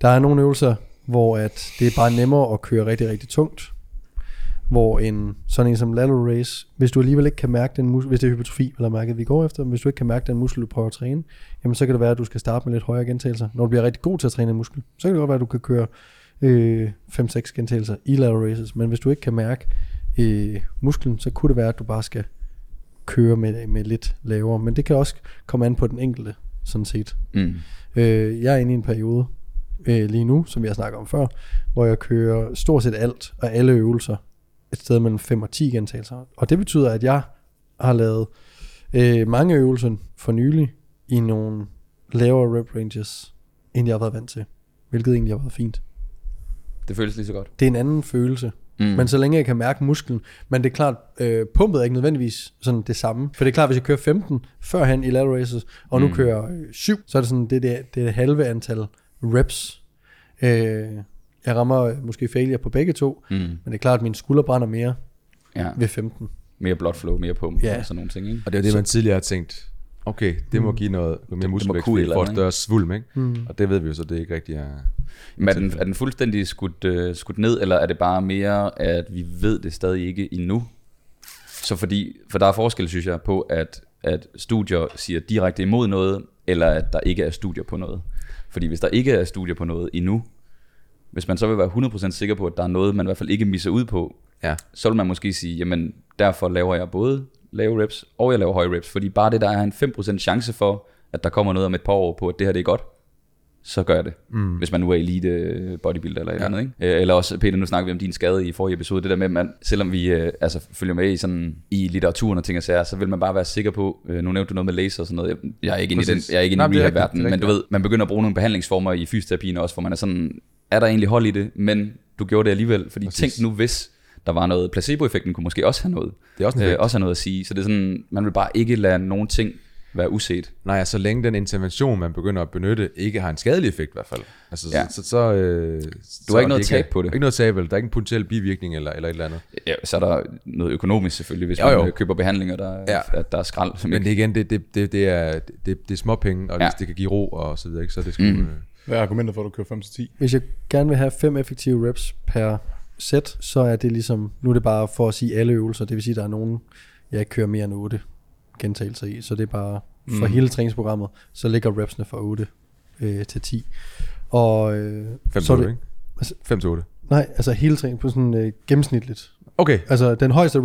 der er nogle øvelser, hvor at det er bare nemmere at køre rigtig, rigtig tungt. Hvor sådan en som lateral raise, hvis du alligevel ikke kan mærke den muskel, hvis det er hypertrofi eller mærket, vi går efter, men hvis du ikke kan mærke den muskel, du prøver at træne, jamen så kan det være, at du skal starte med lidt højere gentagelser. Når du bliver rigtig god til at træne en muskel, så kan det godt være, at du kan køre 5-6 gentagelser i lateral raises. Men hvis du ikke kan mærke musklen, så kunne det være, at du bare skal køre med lidt lavere, men det kan også komme an på den enkelte, sådan set. Jeg er inde i en periode lige nu, som jeg snakker om før, hvor jeg kører stort set alt og alle øvelser et sted mellem 5 og 10 gentagelser. Og det betyder, at jeg har lavet mange øvelser for nylig i nogle lavere rep ranges, end jeg har været vant til. Hvilket egentlig har været fint. Det føles lige så godt. Det er en anden følelse. Mm. Men så længe jeg kan mærke musklen. Men det er klart, pumpet er ikke nødvendigvis sådan det samme. For det er klart, hvis jeg kører 15 førhen i lateral races, og nu kører 7, så er det sådan det halve antal reps. Jeg rammer måske failure på begge to, men det er klart, at mine skulder brænder mere ved 15. Mere blood flow, mere pump og sådan nogle ting. Ikke? Og det er det, man tidligere har tænkt. Okay, det må give noget mere muskelvægt, for et større svulm, ikke? Og det ved vi jo så, det er ikke rigtigt. Men er den fuldstændig skudt ned, eller er det bare mere, at vi ved det stadig ikke endnu? Så for der er forskel, synes jeg, på at studier siger direkte imod noget, eller at der ikke er studier på noget. Fordi hvis der ikke er studier på noget endnu, hvis man så vil være 100% sikker på, at der er noget, man i hvert fald ikke misser ud på, så vil man måske sige, jamen derfor laver jeg både lave reps, og jeg laver høje reps, fordi bare det, der er en 5% chance for, at der kommer noget om et par år på, at det her det er godt, så gør jeg det. Hvis man nu er elite bodybuilder eller et eller andet. Ikke? Eller også, Peter, nu snakker vi om din skade i forrige episode, det der med, at man, selvom vi følger med i litteraturen og ting og sager, så vil man bare være sikker på, nu nævnte du noget med laser og sådan noget, jeg er ikke inde i den, jeg er ikke inde i rehab-verden, men du ved, man begynder at bruge nogle behandlingsformer i fysioterapien også, hvor man er sådan, er der egentlig hold i det, men du gjorde det alligevel, fordi tænk nu hvis, der var noget, placeboeffekten kunne måske også have noget. Det er også, også have noget at sige. Så det er sådan, man vil bare ikke lade nogen ting være uset. Nej, så længe den intervention, man begynder at benytte, ikke har en skadelig effekt i hvert fald. Altså, du har ikke noget tab på det. Ikke noget tab, der er ikke en potentiel bivirkning eller et eller andet. Ja, så er der noget økonomisk selvfølgelig, hvis man køber behandlinger, der er skrald. Men det igen, det er småpenge, og hvis det kan give ro og så videre, ikke, så det skal hvad er argumentet for, at du kører 5-10? Hvis jeg gerne vil have 5 effektive reps per sæt, så er det ligesom, nu er det bare for at sige alle øvelser, det vil sige, der er nogen, jeg ikke kører mere end 8 gentagelser i, så det er bare for hele træningsprogrammet, så ligger repsene fra 8 til 10. Og 5-8, ikke? Altså, 5-8? Nej, altså hele træning på sådan gennemsnitligt. Okay. Altså den højeste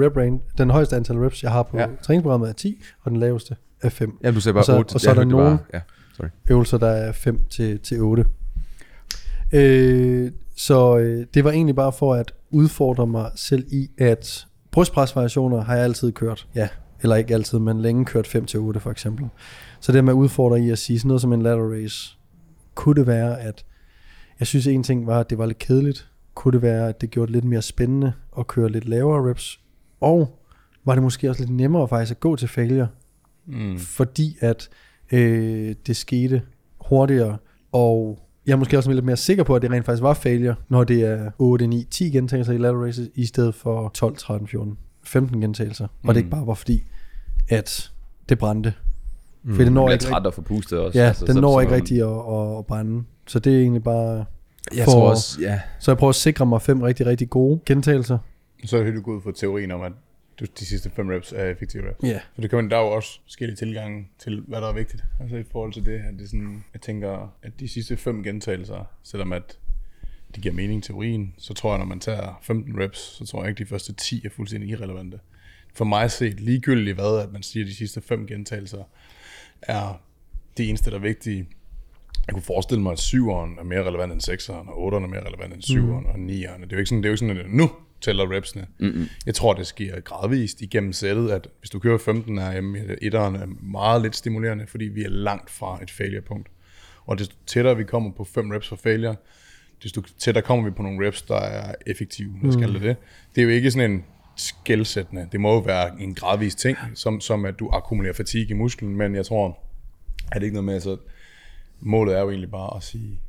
antal reps, jeg har på træningsprogrammet er 10, og den laveste er 5. Ja, du sagde bare 8. Og så er der nogle øvelser, der er 5 til 8. Så det var egentlig bare for at udfordre mig selv i, at brystpresvariationer har jeg altid kørt. Ja, eller ikke altid, men længe kørt 5-8 for eksempel. Så det med at udfordre i at sige sådan noget som en ladder race, kunne det være, at jeg synes en ting var, at det var lidt kedeligt. Kunne det være, at det gjorde det lidt mere spændende at køre lidt lavere reps? Og var det måske også lidt nemmere faktisk at gå til failure? Fordi at det skete hurtigere, og jeg er måske også lidt mere sikker på, at det rent faktisk var failure, når det er 8, 9, 10 gentagelser i lateral races, i stedet for 12, 13, 14, 15 gentagelser. Og det ikke bare var fordi, at det brændte. For det når ikke træt og forpustet også. Ja, altså, den når ikke rigtigt at brænde. Så det er egentlig bare... Jeg tror også, Så jeg prøver at sikre mig 5 rigtig, rigtig gode gentagelser. Så er det helt godt for teorien om, at de sidste 5 reps er effektive reps. Yeah. For det kan man da jo også forskellige tilgange til, hvad der er vigtigt. Altså i forhold til det her, det er sådan, jeg tænker, at de sidste 5 gentagelser, selvom at det giver mening i teorien, så tror jeg, når man tager 15 reps, så tror jeg ikke, de første 10 er fuldstændig irrelevante. For mig set ligegyldigt hvad, at man siger, at de sidste 5 gentagelser er det eneste, der er vigtige. Jeg kunne forestille mig, at 7'eren er mere relevant end 6'eren, og 8'eren er mere relevant end 7'eren, og 9'eren. Det er jo ikke sådan, at nu tæller repsene. Jeg tror, det sker gradvist igennem sættet, at hvis du kører 15 her, etteren er meget lidt stimulerende, fordi vi er langt fra et failure-punkt. Og desto tættere vi kommer på 5 reps for failure, desto tættere kommer vi på nogle reps, der er effektive. Det er jo ikke sådan en skelsættende. Det må jo være en gradvis ting, som at du akkumulerer fatigue i musklen, men jeg tror, at det ikke noget med, så målet er jo egentlig bare at sige,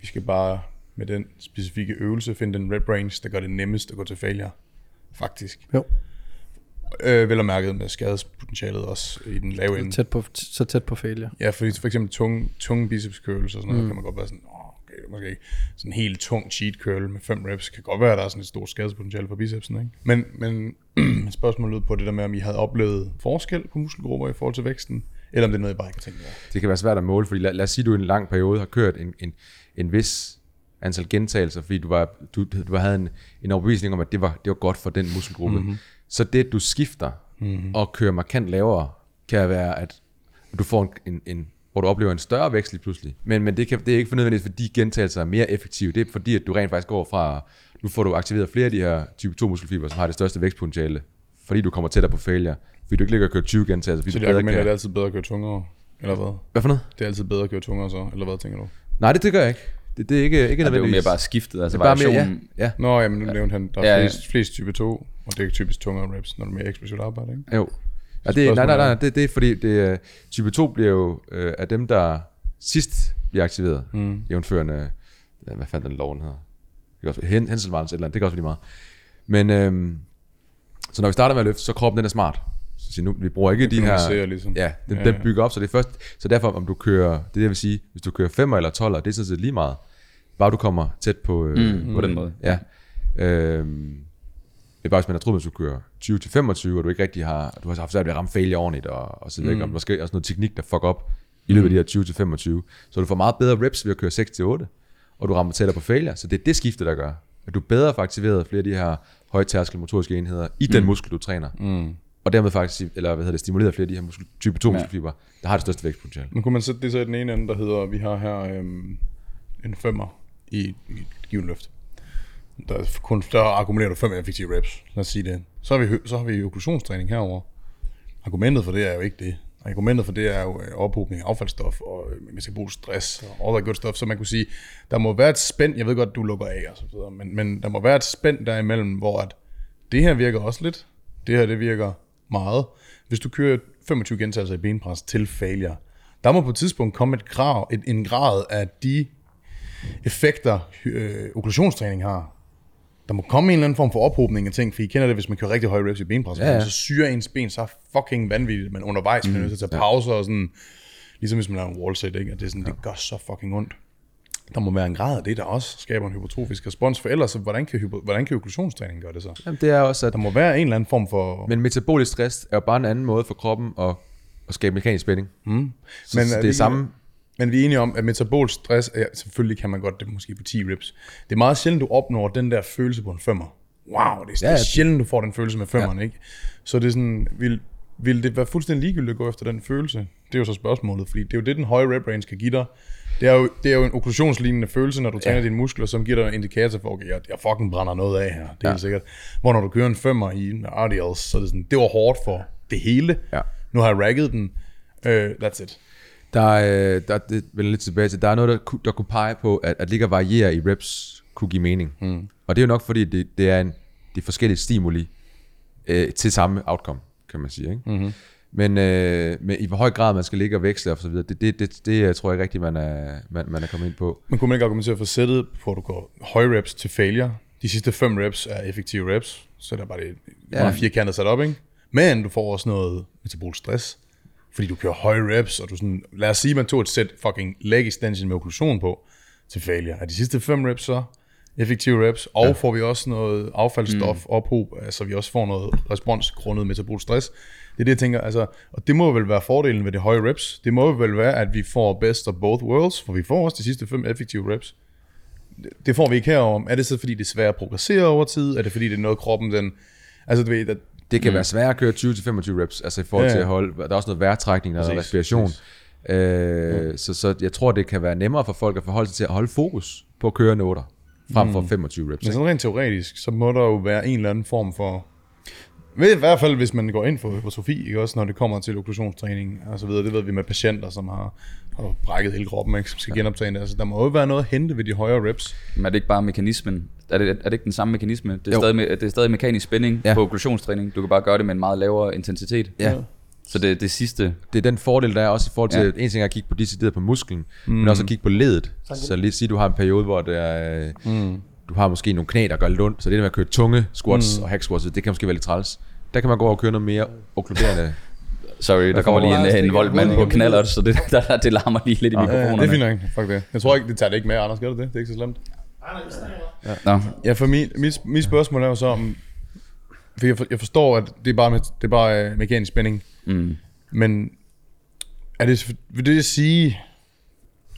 vi skal bare med den specifikke øvelse finde den rep range, der gør det nemmest at gå til failure, faktisk. Jo. Vel og mærket med skadespotentialet også i den lave ende. Så tæt på failure. Ja, fordi for eksempel tunge bicepskørelser og sådan noget, kan man godt være sådan, måske ikke. Sådan en helt tung cheat curl med 5 reps, kan godt være, at der er sådan et stort skadespotentiale for bicepsen, ikke? Men spørgsmålet lød på det der med, om I havde oplevet forskel på muskelgrupper i forhold til væksten, eller om det er noget, I bare ikke har tænkt over. Det kan være svært at måle, fordi lad os sige, at du i en lang periode har kørt en vis antal gentagelser, fordi du havde en overbevisning om, at det var godt for den muskelgruppe. Så det, du skifter og kører markant lavere, kan være, at du får en hvor du oplever en større vækst lige pludselig. Men det er ikke nødvendigvis, fordi gentagelser er mere effektive. Det er fordi, at du rent faktisk går fra, nu får du aktiveret flere af de her type 2 muskelfibre, som har det største vækstpotentiale, fordi du kommer tættere på failure, fordi du ikke ligger og kører 20 gentagelser. Så det argument er det altid bedre at køre tungere, eller hvad? Hvad for noget? Det er altid bedre at køre tungere så, eller hvad tænker du? Nej, det gør jeg ikke. Det er ikke nødvendigvis. Det er jo mere bare skiftet, altså variationen. Bare mere, ja. Nå, jamen nu nævnte han, der er flest type 2, og det er ikke typisk tungere reps, når du er mere eksplosivt arbejde, ikke? Jo. Ja, det er, nej, det er fordi det, type 2 bliver jo af dem, der sidst bliver aktiveret, jævnførende, hvad fanden den loven hedder? Henselvarens et eller andet, det kan også blive meget. Men så når vi starter med at løfte, så kroppen den er smart. Så nu, vi bruger ikke de her, ligesom. Ja, den bygger op, så det er først. Så derfor, om du kører, det vil sige, hvis du kører 5'er eller 12'er, det er sådan set lige meget. Bare du kommer tæt på, på den måde. Ja. Det er bare, hvis man har troet, man skulle køre 20-25, og du ikke rigtig har, du har haft svært ved at ramme failure ordentligt, og så videre, og måske også noget teknik, der fuck op i løbet af de her 20-25. Så du får meget bedre reps ved at køre 6-8, og du rammer tættere på failure, så det er det skifte, der gør, at du bedre får aktiveret flere af de her højtærskel motoriske enheder i den muskel, du træner. Og dermed faktisk, eller hvad hedder det, stimulerer flere af de her muskel, type 2 muskelfiber, der har det største vækstpotentiale. Nu kunne man sætte det så i den ene ende, der hedder, vi har her en 5'er i et givet løft. Der akkumulerer du 5 effektive reps, lad os sige det. Så har vi okklusionstræning herover. Argumentet for det er jo ikke det. Argumentet for det er jo ophobning af affaldsstof og metabolisk stress og all that good stuff. Så man kunne sige, der må være et spænd, jeg ved godt, du lukker af og så videre, men der må være et spænd derimellem, hvor at det her virker også lidt, det her det virker meget. Hvis du kører 25 gentagelser i benpres til failure, der må på et tidspunkt komme en grad af de effekter, okklusionstræning har. Der må komme en eller anden form for ophobning af ting, for I kender det, hvis man kører rigtig høje reps i benpres, så syrer ens ben så fucking vanvittigt, men undervejs man er nødt til at tage pauser og sådan, ligesom hvis man har en wall set, ikke? Og det er sådan, det gør så fucking ondt. Der må være en grad af det, der også skaber en hypertrofisk respons, for ellers, hvordan kan okklusionstræning gøre det så? Jamen, det er også, at der må være en eller anden form for. Men metabolisk stress er jo bare en anden måde for kroppen at skabe mekanisk spænding. Så det er samme. Men vi er enige om, at metabolisk stress, selvfølgelig kan man godt det måske på 10 reps. Det er meget sjældent, du opnår den der følelse på en 5'er. Wow, det er sjældent, du får den følelse med 5'eren, ikke? Så det er sådan, vil det være fuldstændig ligegyldigt at gå efter den følelse? Det er jo så spørgsmålet, fordi det er jo det, den høje rep range kan give dig. Det er jo en okklusionslignende følelse, når du træner dine muskler, som giver dig en indikator for, okay, jeg fucking brænder noget af her, det er helt sikkert. Hvor når du kører en 5'er i en RDLs, så er det sådan, det var hårdt for det hele. Ja. Nu har jeg racket den. That's it. Det vender lidt tilbage til, der er noget, der kunne pege på, at ligge og variere i reps kunne give mening. Og det er jo nok, fordi det er forskellige stimuli til samme outcome, kan man sige. Ikke? Men i hvor høj grad man skal ligge og veksle og så videre, det tror jeg ikke rigtig, man er kommet ind på. Men kunne man ikke argumentere for sættet, hvor du går høje reps til failure? De sidste 5 reps er effektive reps, så der er bare det meget firkantet sat op, ikke? Men du får også noget metabolisk stress, fordi du kører høje reps, og du sådan, lad os sige, man tog et sæt fucking leg extension med okklusion på til failure. Er de sidste 5 reps så effektive reps, og får vi også noget affaldsstof ophob, altså vi også får noget respons grundet metabolisk stress. Det er det, jeg tænker, altså, og det må vel være fordelen ved de høje reps. Det må vel være, at vi får best of both worlds, for vi får også de sidste 5 effektive reps. Det får vi ikke herom. Er det så, fordi det er svært at progressere over tid? Er det, fordi det er noget, kroppen den. Altså, du ved, at det kan være svært at køre 20-25 reps, altså i forhold til at holde. Der er også noget vejrtrækning, der er respiration. Så jeg tror, det kan være nemmere for folk at forholde sig til at holde fokus på at køre en 8'er, frem for 25 reps. Men sådan rent teoretisk, så må der jo være en eller anden form for. I hvert fald, hvis man går ind for hypertrofi, ikke også, når det kommer til okklusionstræning og så videre. Det ved vi med patienter, som har brækket hele kroppen, ikke, som skal genoptage det. Altså, der må jo være noget at hente ved de højere reps. Men er det ikke bare mekanismen? Er det ikke den samme mekanisme? Det er stadig mekanisk spænding på okklusionstræning. Du kan bare gøre det med en meget lavere intensitet. Ja. Så det sidste. Det er den fordel, der er også i forhold til, en ting er at kigge på decideret på musklen, men også at kigge på ledet. Så lige sige, du har en periode, hvor det er. Du har måske nogle knæ, der gør lidt ondt, så det der med at køre tunge squats og hack squats, det kan måske være lidt træls. Der kan man gå over og køre noget mere okkluderende. Sorry, der kommer lige en voldmand på knallert, så det larmer lige lidt i mikrofonerne. Det er fint nok, fuck det. Jeg tror ikke, det tager det ikke med, Anders, gør det det? Det er ikke så slemt. Nå. Ja, for mit spørgsmål er jo så om, for jeg forstår, at det er bare mekanisk spænding, men er det vil det sige,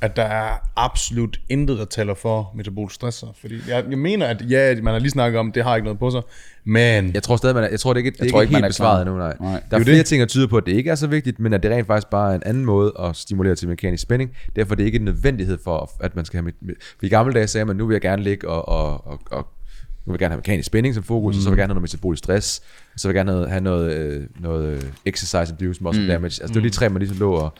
at der er absolut intet, der taler for metabolisk stress. Fordi jeg mener, at ja, man har lige snakket om, det har ikke noget på sig, men... Jeg tror stadig, man er besvaret endnu, nej. Nej. Der er jo flere ting, der tyder på, at det ikke er så vigtigt, men at det rent faktisk bare er en anden måde at stimulere til mekanisk spænding. Derfor er det ikke en nødvendighed for, at man skal have... For i gamle dage sagde man, nu vil jeg gerne ligge og nu vil jeg gerne have mekanisk spænding som fokus, og så vil jeg gerne have noget metabolisk stress, og så vil jeg gerne have noget exercise-induced muscle damage. Altså det var lige tre, man ligesom lå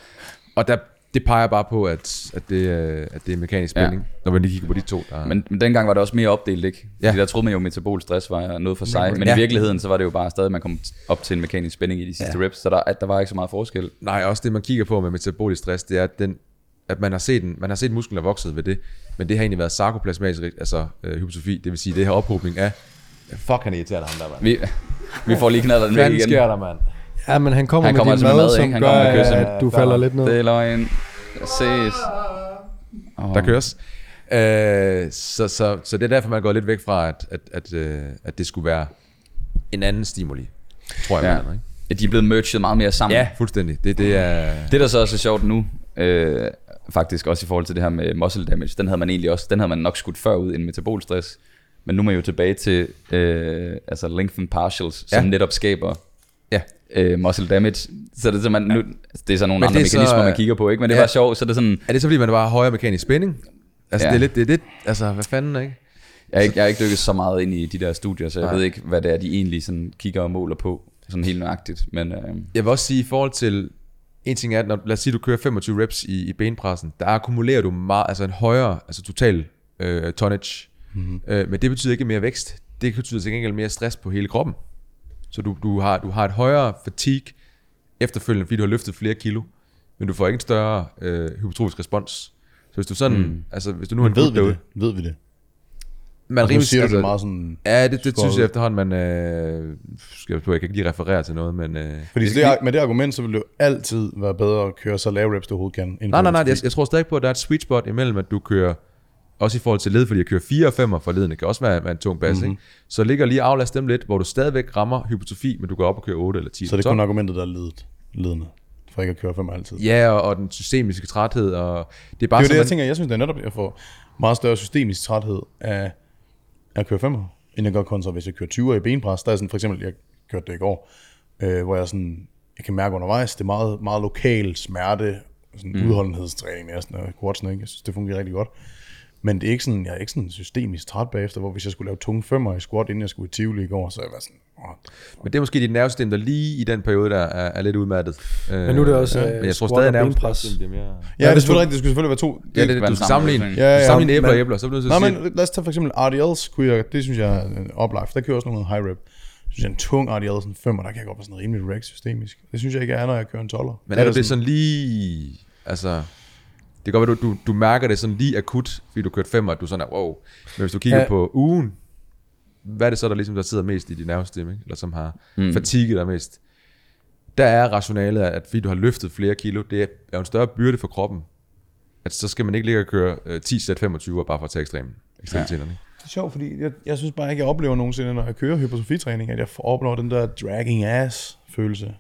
og der... Det peger bare på, at det er mekanisk spænding, når man lige kigger på de to. Der... Men dengang var det også mere opdelt, ikke? Ja. Fordi der troede man jo, at metabol stress var noget for sig, men i virkeligheden, så var det jo bare stadig, at man kom op til en mekanisk spænding i de sidste reps, så der var ikke så meget forskel. Nej, også det, man kigger på med metabolisk stress, det er, at man har set musklen er vokset ved det, men det har egentlig været sarkoplasmatisk, altså hypertrofi, det vil sige, det her ophobning af... Fuck, han irriterer ham der, mand. Vi får lige knaldet den væk igen. Hvad sker der, mand? Ja, men han kommer med din altså mad, som han gør, at du falder lidt ned. Det er løgn. Ses. Der køres. Så det er derfor, man går lidt væk fra, at det skulle være en anden stimuli, tror jeg. Ja. At de er blevet merged meget mere sammen. Ja, fuldstændig. Det der så også er sjovt nu, faktisk også i forhold til det her med muscle damage, den havde man nok skudt før ud end metabolstress. Men nu er man jo tilbage til altså lengthened partials, som netop skaber... muscle damage, så det er sådan, nu, det er sådan nogle andre mekanismer, man kigger på, ikke? Men det var sjovt, så det er sådan... Er det så, fordi man bare har højere mekanisk spænding? Altså, det er lidt... Det, altså, hvad fanden, ikke? Jeg har ikke dykket så meget ind i de der studier, så jeg ved ikke, hvad det er, de egentlig sådan kigger og måler på, sådan helt nøjagtigt, men... Jeg vil også sige, i forhold til... En ting er, at når, lad os sige, du kører 25 reps i benpressen, der akkumulerer du meget, altså en højere, altså total tonnage, men det betyder ikke mere vækst. Det betyder til gengæld mere stress på hele kroppen. Så du har et højere fatigue efterfølgende, fordi du har løftet flere kilo, men du får ikke en større hypertrofisk respons. Så hvis du sådan, altså hvis du nu har en god derude, ved vi det. Man rimer siger altså, det meget sådan. Ja, det synes jeg efterhånden man skal på. Jeg kan ikke lige referere til noget, men. Fordi med det argument så vil det jo altid være bedre at køre så lave reps du overhovedet kan. Nej. Jeg tror stadig på, at der er et sweet spot imellem, at du kører. Også i forhold til led, fordi jeg kører 4 og 5'er for ledene, kan også være en tung bas, ikke? Så ligger lige aflast dem lidt, hvor du stadigvæk rammer hypertrofi, men du går op og kører 8 eller 10. Så det er kun argumentet, der er ledende, for ikke at køre 5 altid. Ja, og den systemiske træthed, og det er bare det, jeg tænker, jeg synes, det er netop, at jeg får meget større systemisk træthed af at køre 5'er, end jeg gør kontra, hvis jeg kører 20'er i benpres. Der er sådan, for eksempel, jeg kørte det i går, hvor jeg sådan, jeg kan mærke undervejs, det er meget, meget lokal smerte, sådan udholdenhedstræning næsten, og quadsene, ikke? Jeg synes, det fungerer rigtig godt. Men det er ikke sådan, jeg er ikke sådan systemisk træt bagefter, hvor hvis jeg skulle lave tunge 5'er i squat, inden jeg skulle i Tivoli i går, så jeg var sådan... Men det er måske dit nervesystem, der lige i den periode, der er lidt udmattet. Men nu er det også jeg tror stadig benpres. Ja, det skulle selvfølgelig være to. Ja, du skal sammenligne æbler og æbler. Så bliver du nej, men lad os tage for eksempel RDLs, det synes jeg er en oplife. Der kører også noget high rep. Jeg synes, en tung RDL, sådan 5'er, der kan jeg godt være sådan rimelig rack systemisk. Det synes jeg ikke er, når jeg kører en 12'er. Men er det sådan lige... Altså... Det kan godt være, du mærker det sådan lige akut, fordi du kørte 5'er, og du sådan er, wow. Men hvis du kigger på ugen, hvad er det så, der ligesom der sidder mest i din nervesystem, ikke? Eller som har fatigue der mest? Der er rationalet, at fordi du har løftet flere kilo, det er jo en større byrde for kroppen. Altså, så skal man ikke ligge og køre 10 sæt 25'er, bare for at tage ekstremtænderne. Ja. Det er sjovt, fordi jeg synes bare ikke, jeg oplever nogensinde, når jeg kører hypertrofitræning, at jeg oplever den der dragging ass følelse.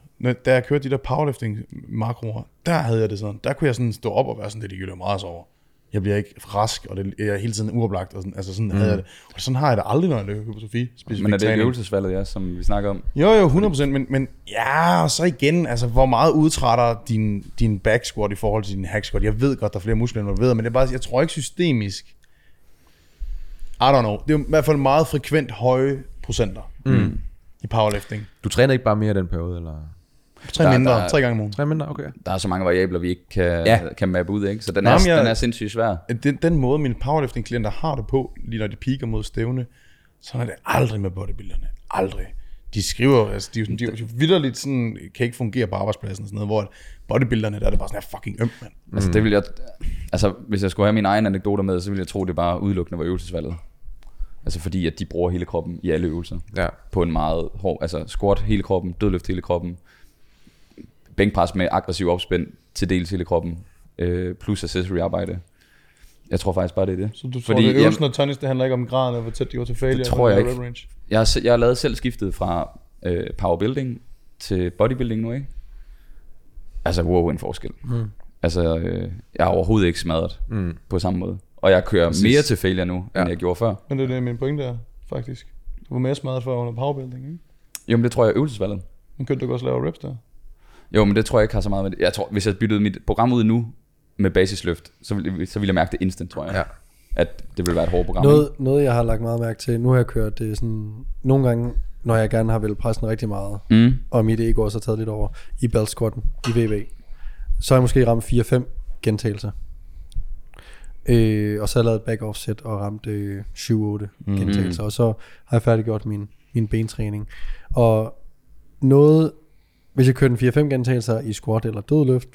Da jeg kørte de der powerlifting-makroer, der havde jeg det sådan. Der kunne jeg sådan stå op og være sådan lidt, det gælder meget så over. Jeg bliver ikke rask, og det er hele tiden uoplagt. Og sådan, altså sådan havde jeg det. Og sådan har jeg det aldrig, når jeg løber hypertrofi. Men er det ikke øvelsesvalget, som vi snakker om? Jo, 100%. Men ja, og så igen, altså hvor meget udtrætter din back squat i forhold til din hack squat? Jeg ved godt, der er flere muskler, end jeg ved, men det er bare, jeg tror ikke systemisk. I don't know. Det er i hvert fald meget frekvent høje procenter i powerlifting. Du træner ikke bare mere i den periode, eller? 3 gange om ugen. 3 mindre, okay. Der er så mange variabler, vi ikke kan mappe ud, ikke? Så den er sindssygt svær. Den måde, mine powerlifting-klienter har det på, lige når de piker mod stævne, så er det aldrig med bodybuilderne. Aldrig. De skriver, altså de er jo vitterligt sådan, kan ikke fungere på arbejdspladsen og sådan noget, hvor bodybuilderne, der er det bare sådan her fucking mand. Altså det vil jeg, altså hvis jeg skulle have mine egne anekdoter med, så ville jeg tro, det bare udelukkende var øvelsesvalget. Altså fordi, at de bruger hele kroppen i alle øvelser. Ja. På en meget hård, altså squat hele kroppen, dødløft hele kroppen, bænkpres med aggressiv opspænd til dels hele kroppen, plus accessory arbejde. Jeg tror faktisk bare, det er det. Så du tror, fordi, det øvelsen og tonnage, det handler ikke om graden af, hvor tæt de var til failure? Det tror jeg ikke. Jeg har lavet selv skiftet fra powerbuilding til bodybuilding nu, ikke? Altså, wow, en forskel. Altså, jeg er overhovedet ikke smadret på samme måde. Og jeg kører mere til failure nu, end jeg gjorde før. Men det er det, min pointe er, faktisk. Du var mere smadret før under powerbuilding, ikke? Jo, men det tror jeg er øvelsesvalget. Men kunne du også lave reps der? Jo, men det tror jeg ikke har så meget med det. Jeg tror, hvis jeg byttede mit program ud nu med basisløft, så ville jeg mærke det instant, tror jeg. Ja. At det ville være et hårdt program. Noget, jeg har lagt meget mærke til, nu har jeg kørt det sådan, nogle gange, når jeg gerne har vel pressen rigtig meget, og mit ego også har taget lidt over, i belt squatten, i VB, så har jeg måske ramt 4-5 gentagelser. Og så har jeg lavet et back off set og ramt 7-8 gentagelser, og så har jeg færdiggjort min bentræning. Og noget, hvis jeg kører den 4-5 gentagelser i squat eller dødløft,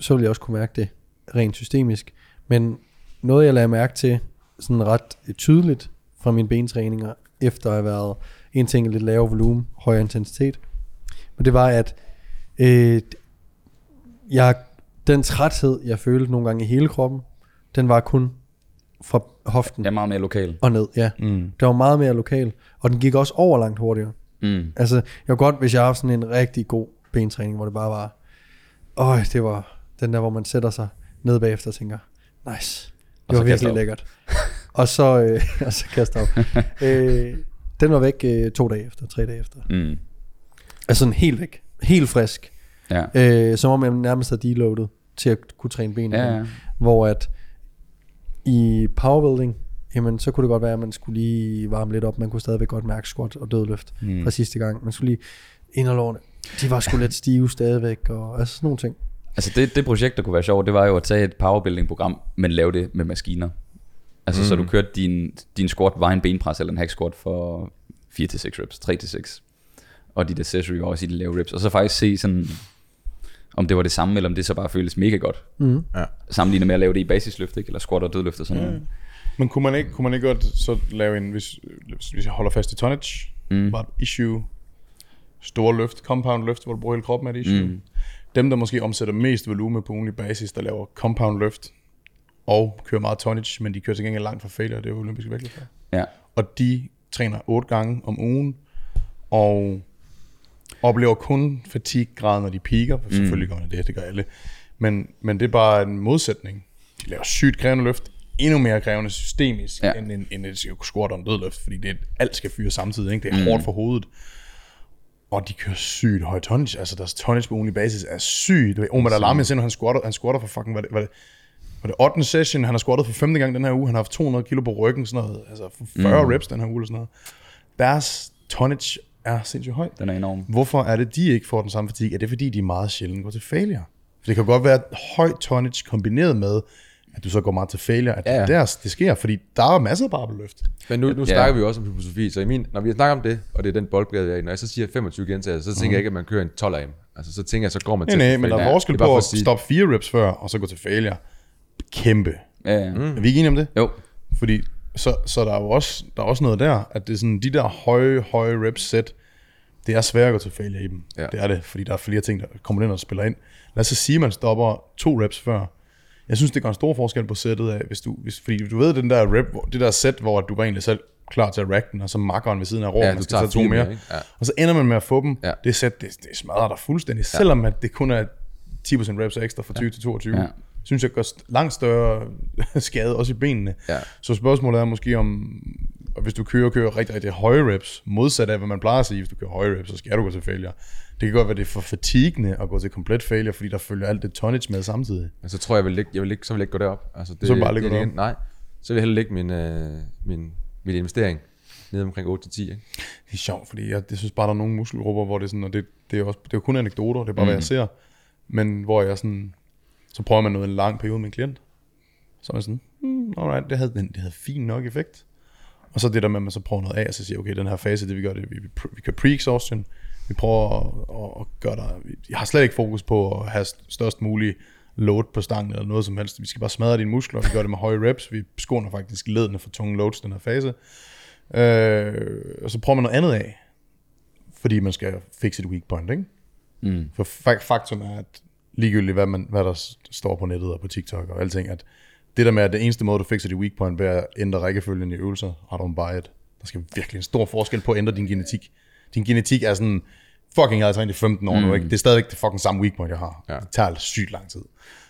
så vil jeg også kunne mærke det rent systemisk. Men noget, jeg lader mærke til sådan ret tydeligt fra mine bentræninger, efter at have været en ting lidt lavere volumen, højere intensitet, men det var, at den træthed, jeg følte nogle gange i hele kroppen, den var kun fra hoften. Ja, meget mere lokal. Og ned, ja. Mm. Det var meget mere lokal, og den gik også over langt hurtigere. Mm. Altså, jeg var godt, hvis jeg havde sådan en rigtig god bentræning, hvor det bare var, det var den der, hvor man sætter sig ned bagefter og tænker, nice, det var virkelig lækkert. og så kaster op. Den var væk 3 dage efter. Mm. Altså sådan helt væk. Helt frisk. Ja. Som om jeg nærmest havde deloadet til at kunne træne benene. Ja, ja. Hvor at i powerbuilding, jamen så kunne det godt være, at man skulle lige varme lidt op. Man kunne stadigvæk godt mærke squat og dødløft fra sidste gang. Man skulle lige inderlårene. De var sgu lidt stive stadigvæk. Og altså sådan nogle ting. Altså det projekt, der kunne være sjovt, det var jo at tage et powerbuilding-program, men lave det med maskiner. Altså så du kørte din squat var en benpres eller en hack squat for 4-6 reps, 3-6. Og dit accessory var også i de lave reps. Og så faktisk se sådan, om det var det samme, eller om det så bare føles mega godt. Mm. Ja. Sammenlignet med at lave det i basisløft, ikke? Eller squat og dødløft og sådan noget. Men kunne man ikke godt så lave en, hvis jeg holder fast i tonnage, bare et issue, store løft, compound løft, hvor du bruger hele kroppen, er et issue. Mm. Dem, der måske omsætter mest volume på ugenlig basis, der laver compound løft og kører meget tonnage, men de kører til gengæld langt fra failure, det er jo olympiske vægtløfter. Ja. Og de træner 8 gange om ugen, og oplever kun fatigue-graden, når de peaker. Selvfølgelig gør man det gør alle. Men det er bare en modsætning. De laver sygt krævende løft, endnu mere krævende systemisk, end et squat og en dødløft, fordi det alt skal fyre samtidig, ikke? Det er hårdt for hovedet. Og de kører sygt høj tonnage. Altså deres tonnage på ugenlig basis er sygt. Men der larmer jeg selv, når han squatter for fucking, var det 8. session, han har squattet for 5. gang den her uge, han har haft 200 kilo på ryggen, sådan noget, altså 40 reps den her uge, eller sådan noget. Deres tonnage er sindssygt høj. Den er enorm. Hvorfor er det, de ikke får den samme fatigue? Er det, fordi de meget sjældent går til failure? For det kan godt være høj tonnage kombineret med, at du så går meget til failure, at det sker, fordi der er masser af barbelløft. Men nu snakker vi jo også om filosofi, så når vi snakker om det, og det er den boldbrede, jeg er i, når jeg så siger 25 gentagelser, så tænker jeg ikke, at man kører en 12 AM. Altså så tænker jeg, så går man til failure. Men der er forskel på at stoppe 4 reps før, og så gå til failure. Kæmpe. Er vi ikke enige om det? Jo. Fordi så der er jo også, noget der, at det er sådan, de der høje reps set, det er svært at gå til failure i dem. Ja. Det er det, fordi der er flere ting, der kommer ind og spiller ind. Lad os så sige, at man stopper 2 reps før. Jeg synes, det gør en stor forskel på sættet af, fordi du ved den der rep, det der sæt, hvor du var egentlig selv klar til at rack den, og så makkeren ved siden af råben, og så tager 2 mere. Ja. Og så ender man med at få dem. Ja. Det sæt, det smadrer dig fuldstændig, selvom at det kun er 10% reps ekstra fra 20 til 22. Ja. Synes jeg gør langt større skade, også i benene. Ja. Så spørgsmålet er måske om, hvis du kører rigtig høje reps, modsat af hvad man plejer at sige, hvis du kører høje reps, så skal du gå til failure. Det kan godt være, det er for fatigende at gå til komplet failure, fordi der følger alt det tonnage med samtidig. Altså tror jeg, jeg vil ikke gå derop. Altså, så vil jeg bare ligge derop? Nej, så vil jeg hellere lægge min investering ned omkring 8-10. Ikke? Det er sjovt, fordi jeg synes bare, der er nogle muskelgrupper, hvor det er sådan, og det er jo kun anekdoter, det er bare hvad jeg ser, men hvor jeg sådan... Så prøver man noget en lang periode med en klient. Så er man sådan, alright, det havde fin nok effekt. Og så det der med, at man så prøver noget af, og så siger, okay, den her fase, det vi gør, det vi kører pre-exhaustion. Vi prøver at gøre der. Jeg har slet ikke fokus på at have størst mulig load på stangen eller noget som helst. Vi skal bare smadre dine muskler, vi gør det med høje reps. Vi skåner faktisk ledene for tunge loads, den her fase. Og så prøver man noget andet af, fordi man skal fikse et weak point, ikke? Mm. For faktum er, at ligegyldigt hvad der står på nettet og på TikTok og alting, at det der med, at det eneste måde, du fikser dit weak point ved at ændre rækkefølgen i øvelser, har du en bias. Der skal virkelig en stor forskel på at ændre din genetik. Din genetik er sådan fucking havde trænet i 15 år nu, ikke? Det er stadigvæk det fucking samme weak point, jeg har. Ja. Det tager sygt lang tid.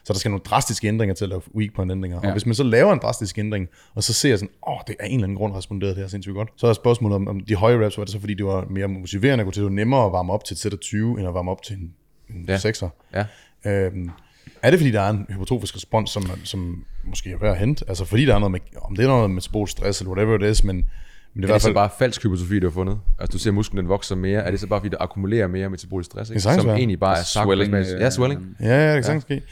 Så der skal nogle drastiske ændringer til at lave weak point ændringer. Ja. Og hvis man så laver en drastisk ændring, og så ser sådan, det er en eller anden grund, der har responderet det her sindssygt godt. Så er spørgsmålet om de høje reps, var det så fordi, det var mere motiverende at gå til, det var nemmere at varme op til et sæt af 20, end at varme op til en 6'er. Ja. Er det fordi, der er en hypertrofisk respons, som måske er værd at hente? Altså fordi der er noget med, om det er noget med metabolisk stress, eller whatever it is, men det er, det så bare falsk hypertrofi, du har fundet? Altså du ser, musklen den vokser mere. Er det så bare, fordi du akkumulerer mere metabolisk stress? Ikke? Som egentlig bare er swelling. Swelling. Ja, det kan ske.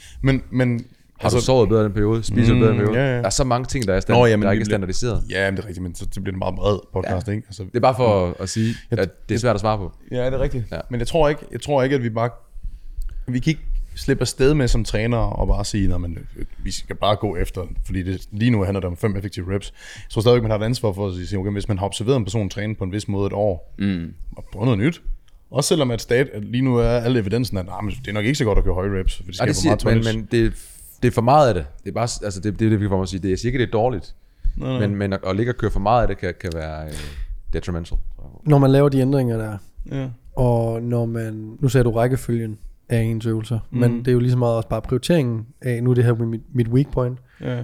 Men har du sovet bedre den periode? Spiser bedre den periode? Ja. Der er så mange ting, der er standardiseret. Ja, men det er rigtigt, men så det bliver en meget bred podcast, ikke? Altså, det er bare for at sige, at det er svært at svare på. Ja, det er rigtigt. Ja. Men jeg tror ikke, at vi kan ikke slippe afsted med som træner og bare sige, at vi skal bare gå efter, fordi det, lige nu handler det om 5 effektive reps. Jeg tror stadigvæk, man har et ansvar for at sige, okay, hvis man har observeret en person træne på en vis måde et år, og prøve noget nyt, også selvom at lige nu er alle evidensen, at det er nok ikke så godt at køre høje reps, for det skaber meget tonnage. Men det er for meget af det. Det er bare, altså det vi får at sige. Det er sikkert det er dårligt, men at ligge og køre for meget af det kan være detrimental. Når man laver de ændringer der, og når man, nu ser du rækkefølgen af ens øvelser, men det er jo lige så meget også bare prioriteringen af, nu er det her mit weak point,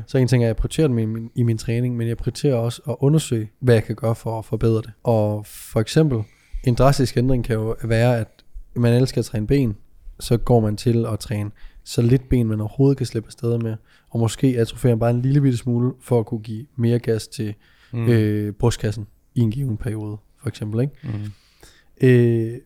så en ting er, at jeg prioriterer det i min træning, men jeg prioriterer også at undersøge, hvad jeg kan gøre for at forbedre det. Og for eksempel, en drastisk ændring kan jo være, at man elsker at træne ben, så går man til at træne så lidt ben, man overhovedet kan slippe afsted med, og måske atroferer man bare en lille bitte smule, for at kunne give mere gas til brystkassen i en given periode, for eksempel, ikke?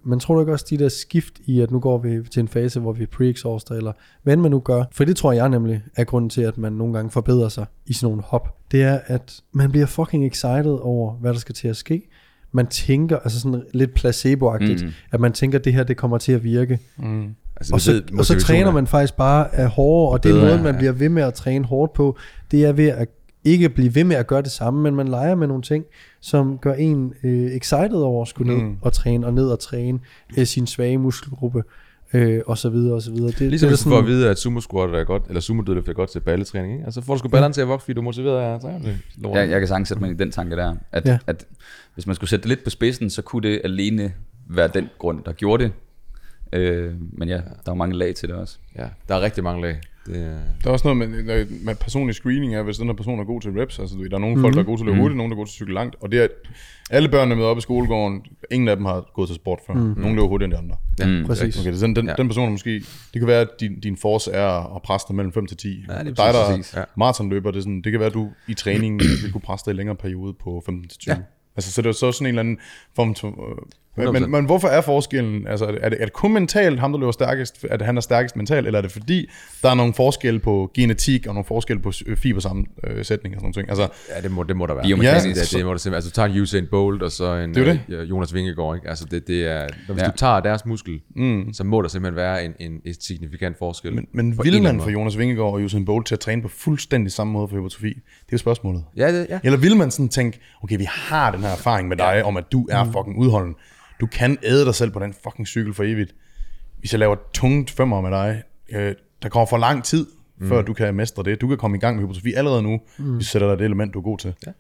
Men tror du ikke også de der skift i, at nu går vi til en fase, hvor vi pre-exhauster, eller hvad man nu gør, for det tror jeg nemlig er grunden til, at man nogle gange forbedrer sig i sådan nogle hop, det er, at man bliver fucking excited over, hvad der skal til at ske. Man tænker, altså sådan lidt placeboagtigt, at man tænker, at det her, det kommer til at virke. Altså, og så træner man faktisk bare af hårdere, og det er noget, man bliver ved med at træne hårdt på, det er ved at ikke blive ved med at gøre det samme, men man leger med nogle ting, som gør en excited over at skulle ned og træne, og ned og træne sin svage muskelgruppe, og så videre, og så videre. Ligesom hvis du får at vide, at sumo-squat er godt, eller sumo-dødløft er godt til balletræning, ikke? Altså får du sgu balleren til at vokse, fordi du er motiveret af at træne det. Jeg kan sagtens sætte mig i den tanke der, at hvis man skulle sætte det lidt på spidsen, så kunne det alene være den grund, der gjorde det. Men ja, der er mange lag til det også. Ja, der er rigtig mange lag. Der er også noget med personlig screening af, hvis den her person er god til reps. Altså, der er nogle folk, der er gode til at løbe hurtigt, nogle der er gode til at cykle langt. Og det er, at alle børnene møder op i skolegården, ingen af dem har gået til sport før. Nogle løber hurtigere end de andre. Præcis. Okay, den person er måske, det kan være, at din force er at presse dig mellem 5 til 10. Ja, dig, der maratonløber, det kan være, at du i træningen vil kunne presse dig i længere periode på 15 til 20. Ja. Altså, så det er så sådan en eller anden form til... Men hvorfor er forskellen? Altså, er det kun mentalt, ham der løber stærkest, at han er stærkest mentalt, eller er det fordi, der er nogle forskelle på genetik, og nogle forskelle på fibersammensætning og sådan noget? Altså, ja, det må der være. Det må der simpelthen. Altså, du tager en Usain Bolt, og så en Jonas Vingegaard, ikke? Altså, det er... Hvis du tager deres muskel, så må der simpelthen være en signifikant forskel. Men vil man få Jonas Vingegaard og Usain Bolt til at træne på fuldstændig samme måde for hypertrofi? Det er jo spørgsmålet. Ja. Eller vil man sådan tænke, okay, vi har den her erfaring med dig, om at du er fucking udholden. Du kan æde dig selv på den fucking cykel for evigt. Hvis jeg laver tungt femmer med dig, der kommer for lang tid, før du kan mestre det. Du kan komme i gang med hypertrofi allerede nu, hvis du sætter dig det element, du er god til. Ja,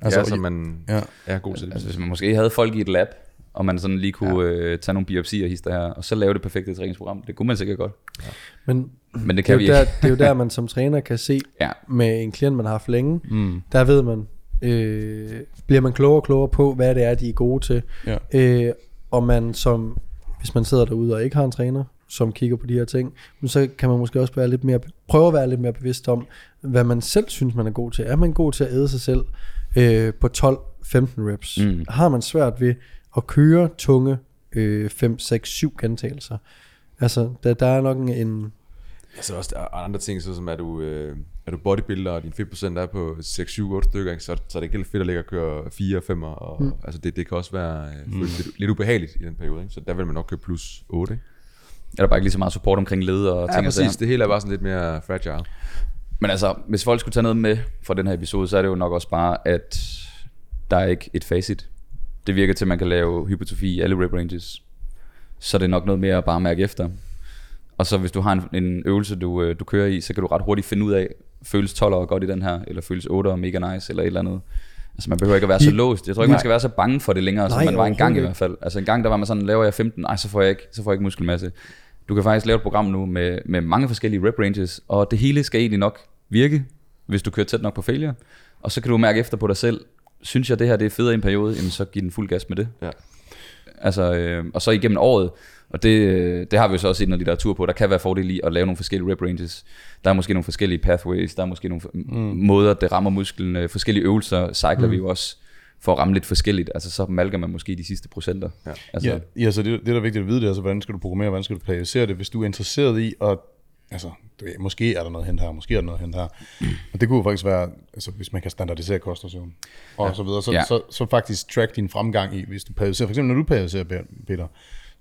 altså man er god til det. Altså, hvis man måske havde folk i et lab, og man sådan lige kunne tage nogle biopsier og hister her, og så lave det perfekte træningsprogram. Det kunne man sikkert godt. Ja. Men det kan vi ikke. Det er jo der, man som træner kan se med en klient, man har haft længe. Der ved man, bliver man klogere og klogere på, hvad det er, de er gode til. Ja. Og man som, hvis man sidder derude og ikke har en træner, som kigger på de her ting, så kan man måske også være lidt mere, prøve at være lidt mere bevidst om, hvad man selv synes, man er god til. Er man god til at æde sig selv på 12-15 reps? Har man svært ved at køre tunge 5-6-7 gentagelser? Altså, der er nok en... Altså også der andre ting, så som er du bodybuilder, og din 5% er på 6-7-8 stykker, ikke? Så er det ikke helt fedt at ligge og køre 4-5'er, og altså det kan også være lidt ubehageligt i den periode, ikke? Så der vil man nok køre plus 8, ikke? Er der bare ikke lige så meget support omkring led og ting? Ja, præcis. Det hele er bare sådan lidt mere fragile. Men altså, hvis folk skulle tage noget med fra den her episode, så er det jo nok også bare, at der er ikke et facit. Det virker til, at man kan lave hypertrofi i alle rep ranges. Så det er nok noget mere at bare mærke efter. Og så hvis du har en øvelse, du kører i, så kan du ret hurtigt finde ud af, føles 12'er godt i den her, eller føles 8'er mega nice, eller et eller andet. Altså man behøver ikke at være så låst. Jeg tror ikke man skal være så bange for det længere, som man var engang i hvert fald. Altså en gang der var man sådan, laver jeg 15, nej, så får jeg ikke muskelmasse. Du kan faktisk lave et program nu med mange forskellige rep ranges, og det hele skal egentlig nok virke, hvis du kører tæt nok på failure. Og så kan du mærke efter på dig selv, synes jeg det her det er federe i en periode, jamen så giv den fuld gas med det. Ja. Altså, og så igennem året, og det har vi jo så også set noget litteratur på, der kan være fordel i at lave nogle forskellige rep ranges. Der er måske nogle forskellige pathways, der er måske nogle måder, det rammer musklen, forskellige øvelser, cykler vi jo også for at ramme lidt forskelligt, altså så malker man måske de sidste procenter. Ja, altså, så det der er vigtigt at vide, det er altså, hvordan skal du programmere, hvordan skal du periodisere det, hvis du er interesseret i at, altså, måske er der noget hen her, måske er der noget hen her. Og det kunne jo faktisk være, altså, hvis man kan standardisere kost og søvn, og så videre, så faktisk track din fremgang i, hvis du periodiserer. For eksempel, når du periodiserer, Peter,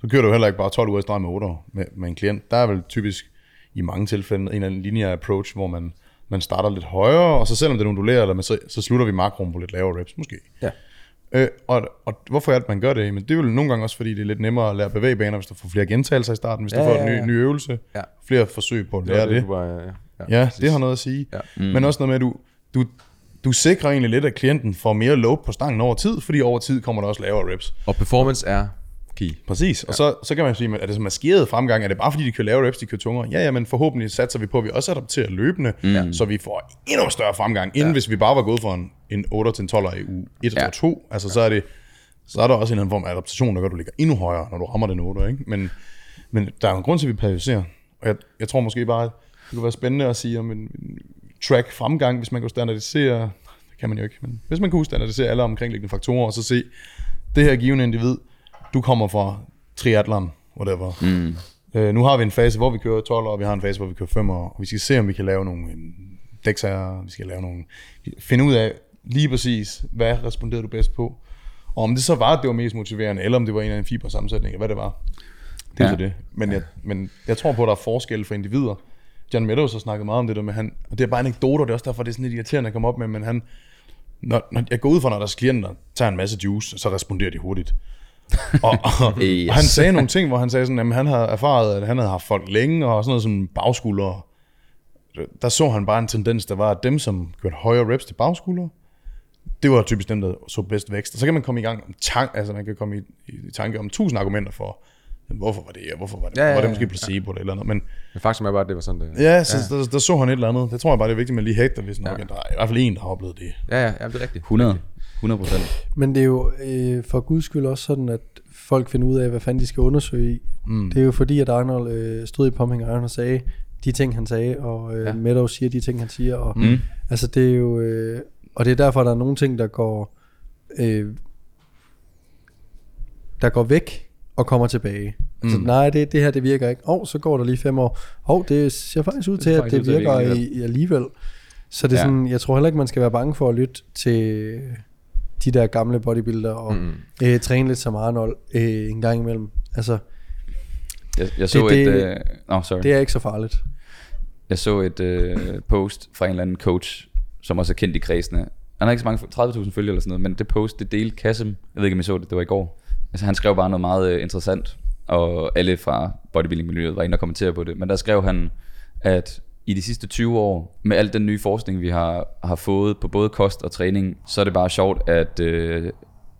så kører du heller ikke bare 12 uger i streg med 8 år med en klient. Der er vel typisk i mange tilfælde en eller anden lineær approach, hvor man starter lidt højere, og så selvom det undulerer, eller så slutter vi makroen på lidt lavere reps, måske. Ja. Og hvorfor er det, man gør det? Men det er jo nogle gange også, fordi det er lidt nemmere at lære bevægebaner, hvis du får flere gentagelser i starten, hvis du får en ny øvelse, flere forsøg på at lære det. Det har noget at sige. Ja. Men også noget med, at du sikrer egentlig lidt, at klienten får mere load på stangen over tid, fordi over tid kommer der også lavere reps. Og performance er key. Præcis. Og så kan man sige, at er det så maskeret fremgang? Er det bare fordi, de kører lavere reps, de kører tungere? Ja, men forhåbentlig satser vi på, at vi også adapterer løbende, så vi får endnu større fremgang, end hvis vi bare var gået for en 8-12 i uge 1 og 2. Altså så er der også en form af adaptation, der gør, at du ligger endnu højere, når du rammer den 8, ikke? Men der er en grund til, at vi periodiserer. Og jeg tror måske bare, at det kunne være spændende at sige om en track fremgang, hvis man kunne standardisere, det kan man jo ikke, men hvis man kunne standardisere alle omkringliggende faktorer, og så se det her givende individ, du kommer fra triathlon, whatever. Nu har vi en fase, hvor vi kører 12, og vi har en fase, hvor vi kører 5, og vi skal se, om vi kan lave nogle dæksager, vi skal lave nogle, finde ud af lige præcis, hvad responderede du bedst på, og om det så var, at det var mest motiverende, eller om det var en eller anden fibersammensætning, eller hvad det var. Det er så det. Men jeg tror på, at der er forskelle for individer. Jan Meadows har snakket meget om det der med han, og det er bare anekdoter, det er også derfor, det er sådan lidt irriterende at komme op med, men han, når jeg går ud fra, når deres klienter tager en masse juice, så responderer de hurtigt. Og han sagde nogle ting, hvor han sagde sådan, at han havde erfaret, at han havde haft folk længe, og sådan noget som bagskuldre. Der så han bare en tendens, der var, at dem, som kørte højere reps til bagskuldre, det var typisk dem, der så bedst vækst. Og så kan man komme i gang om man kan komme i tanke om 1000 argumenter for, hvorfor var det? Var det måske placebo eller andet? Men faktisk er bare, at det var sådan det. Der så han et eller andet. Det tror jeg bare, det er vigtigt, at man lige hægter, hvis nok, der er i hvert fald en, der har oplevet det. Ja, det er rigtigt. 100%. Men det er jo for guds skyld også sådan, at folk finder ud af, hvad fanden de skal undersøge i. Det er jo fordi, at Arnold stod i Pompinghøjen og sagde de ting, han sagde, og Meadows siger de ting, han siger. Og, altså, det er jo, og det er derfor, der er nogle ting, der går væk og kommer tilbage. Altså, nej, det her, det virker ikke. Så går der lige 5 år. Det ser faktisk ud til, at det virker i alligevel. Så det er sådan, jeg tror heller ikke, man skal være bange for at lytte til de der gamle bodybuildere og træne lidt som Arnold en gang imellem. Altså, det er ikke så farligt. Jeg så et post fra en eller anden coach, som også er kendt i kredsene. Han har ikke så mange, 30.000 følgere eller sådan noget, men det post, det delte Kasim. Jeg ved ikke, om I så det, det var i går. Altså, han skrev bare noget meget interessant, og alle fra bodybuilding-miljøet var inde og kommentere på det. Men der skrev han, at i de sidste 20 år, med al den nye forskning, vi har fået på både kost og træning, så er det bare sjovt, at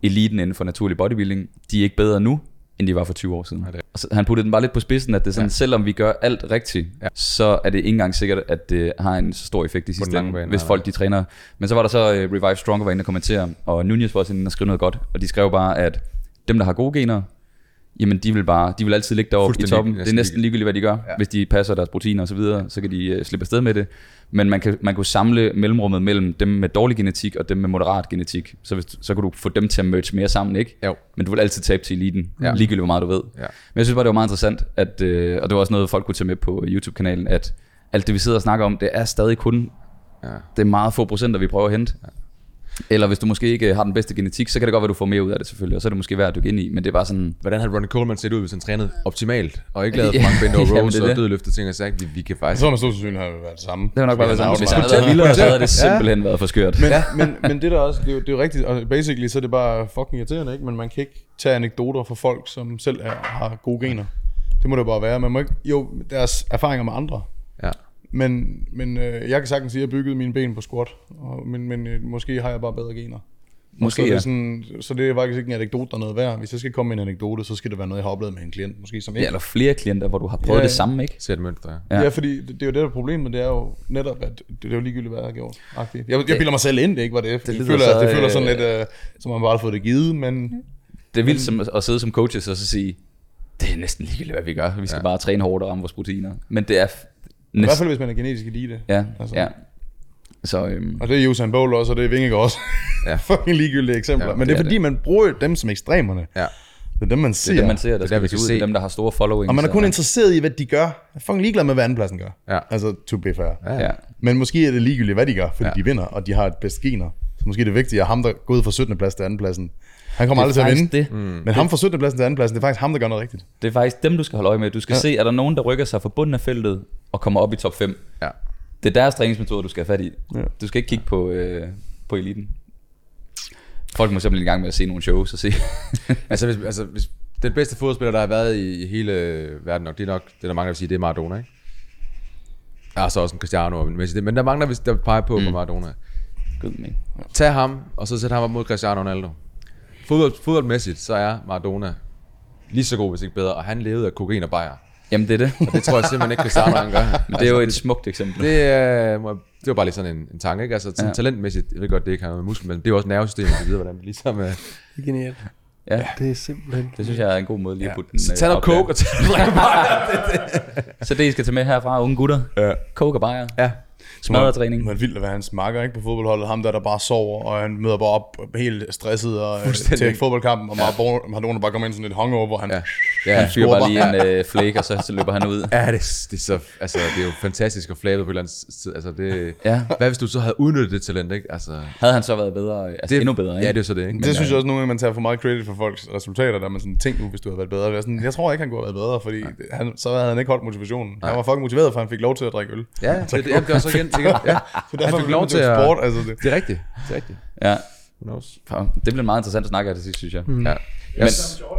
eliten inden for naturlig bodybuilding, de er ikke bedre nu, end de var for 20 år siden. Altså, han puttede den bare lidt på spidsen, at det sådan, selvom vi gør alt rigtigt, så er det ikke engang sikkert, at det har en så stor effekt i sidste ende, hvis folk de træner. Men så var der så Revive Stronger var inde og kommentere, og Nunez var også inde og skrive noget godt, og de skrev bare, at dem, der har gode gener, jamen de vil altid ligge deroppe i toppen. Det er næsten ligegyldigt, hvad de gør. Hvis de passer deres proteiner og så videre, så kan de slippe afsted med det. Men man kan samle mellemrummet mellem dem med dårlig genetik og dem med moderat genetik. Så kan du få dem til at merge mere sammen, ikke? Jo. Men du vil altid tabe til eliten, ligegyldigt hvor meget du ved. Ja. Men jeg synes bare, det var meget interessant, at, og det var også noget, folk kunne tage med på YouTube-kanalen, at alt det, vi sidder og snakker om, det er stadig kun det er meget få procenter, vi prøver at hente. Ja. Eller hvis du måske ikke har den bedste genetik, så kan det godt være, du får mere ud af det selvfølgelig, og så er det måske værd at dykke ind i, men det er bare sådan... Hvordan havde Ronnie Coleman set ud, hvis han trænede optimalt, og ikke lavede for mange bend over rows og dødløftet ting og sagt, vi kan faktisk... Så har man stort sandsynligt været det samme. Det var nok bare været det samme. Hvis han havde været vildere, så havde det simpelthen været for skørt. Men det der også, det er jo rigtigt, og basically så er det bare fucking irriterende, ikke? Men man kan ikke tage anekdoter fra folk, som selv har gode gener. Det må det bare være. Man må ikke... Jo, deres erfaringer med andre. Ja. Men jeg kan sagtens sige, at jeg byggede mine ben på squat, men måske har jeg bare bedre gener. Måske ja. Sådan, så det er faktisk ikke en anekdote, der er noget værd. Hvis jeg skal komme med en anekdote, så skal det være noget, jeg har oplevet med en klient. Måske som ikke. Ja, eller flere klienter, hvor du har prøvet det samme, ikke? Sæt mønster, ja. Ja, fordi det er jo det, der problemet. Det er jo netop, at det er jo ligegyldigt, hvad jeg har gjort. Jeg bilder mig selv ind, det ikke var det. Det føler sådan lidt, som om man bare har fået det givet, men... Det er vildt som at sidde som coaches og så sige, det er næsten ligegyldigt, hvad vi gør. Vi skal bare træne hårdt og ramme vores proteiner. Men det er... I hvert fald, hvis man er genetisk elite. Ja, altså. Ja. Så, og det er Usain Bolt også, og det er Vingegaard også. Ja. Fucking ligegyldige eksempler. Ja, men det er fordi, man bruger dem som ekstremerne. Ja. Det er dem, man ser. Det er dem, man ser, der skal se ud. Det er dem, der har store followings. Og man er kun interesseret i, hvad de gør. Jeg er fucking ligeglad med, hvad andenpladsen gør. Ja. Altså, to be fair. Ja. Men måske er det ligegyldigt, hvad de gør, fordi de vinder, og de har et bedst gener. Så måske er det vigtigt, at ham, der går ud fra 17. plads til andenpladsen, han kommer aldrig til at vinde. Det. Men ham fra 17. pladsen til andenpladsen, det er faktisk ham, der gør noget rigtigt. Det er faktisk dem, du skal holde øje med. Du skal se, er der nogen, der rykker sig fra bunden af feltet og kommer op i top 5. Ja. Det er deres træningsmetoder, du skal have fat i. Ja. Du skal ikke kigge på eliten. Folk må simpelthen i gang med at se nogle shows og se. Hvis den bedste fodboldspiller, der har været i hele verden nok, det er nok det, der mangler at sige, det er Maradona, ikke? Ja, så også en Cristiano, men der mangler, hvis der peger på Maradona. God mening. Ja. Tag ham, og så sæt ham op mod Cristiano Ronaldo. Fodboldmæssigt, så er Maradona lige så god, hvis ikke bedre, og han levede af kokain og bajer. Jamen det er det. Og det tror jeg simpelthen ikke, Cristiano han gør. Men det er jo et smukt eksempel. Det var bare lige sådan en tanke, ikke? Altså talentmæssigt, jeg ved godt, det ikke har noget med muskler, men det er jo også nervesystemet, vi ved, hvordan det ligesom... Det er genialt. Ja, det er simpelthen... Det synes jeg er en god måde lige at putte den op der. Så tag noget coke og tag noget bajer. Så det, I skal tage med herfra, unge gutter. Coke og bajer. Ja. Smadretræning. Det er vildt at være hans makker, ikke, på fodboldholdet. Ham der bare sover, og han møder bare op helt stresset og til fodboldkampen, og Maradona bare kommer ind sådan lidt hungover, hvor han... Ja, han fyrer bare lige en flake, og så løber han ud. Ja, det er så, altså, det er jo fantastisk at flæbe på et eller andet... Altså, det, Hvad hvis du så havde udnyttet det talent, ikke? Altså, havde han så været bedre, endnu bedre, ikke? Ja, det er så det, ikke? Men det synes jeg også nogle gange, man tager for meget credit for folks resultater, der man sådan, tænk nu, hvis du havde været bedre. Jeg tror ikke, han kunne have været bedre, fordi så havde han ikke holdt motivationen. Han var fucking motiveret, for han fik lov til at drikke øl. Ja, det var så igen. Ja. Så derfor fik lov til at... Sport, altså det. Det er rigtigt. Det er rigtigt. Ja. Det bliver meget interessant at snakke af det sidste, synes jeg. Mm. Ja. Jordan og Kobe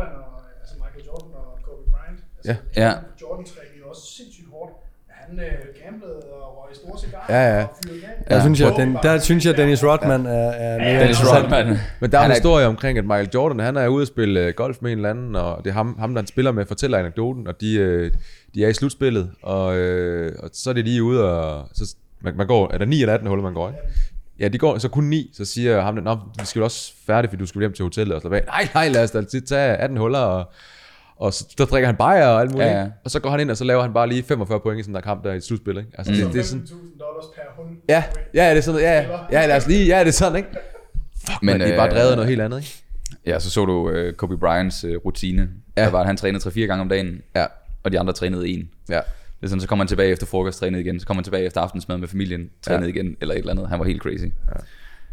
Bryant. Altså, Jordan trækker jo også sindssygt hårdt. Han gamblede og røg store cigarer og fyrede gang. Der synes jeg, Dennis Rodman er mere interessant. Men der er en historie omkring, at Michael Jordan, han er ude at spille golf med en eller anden, og det er ham der han spiller med, fortæller anekdoten, og de er i slutspillet, og så er det lige ude, og så man går, er der 9 eller 18 huller, man går, ikke? Ja, de går så kun 9, så siger ham, nå, vi skal jo også færdig, fordi du skal hjem til hotellet og slappe af. Nej, lad os da tage 18 huller, og så drikker han bajer og alt muligt, og så går han ind, og så laver han bare lige 45 point i sådan der kamp der i et slutspil, ikke? Altså, det er sådan $15,000 per hund. Ja, det er sådan, lad os lige, det er sådan, ikke? Fuck, men de er bare drevet noget helt andet, ikke? Ja, så du Kobe Bryants rutine. Der var, at han trænede 3-4 gange om dagen, og de andre trænede 1. Ja. Det er sådan, så kommer han tilbage efter frokost, trænet igen, så kommer han tilbage efter aftensmad med familien, trænet igen, eller et eller andet. Han var helt crazy. Ja.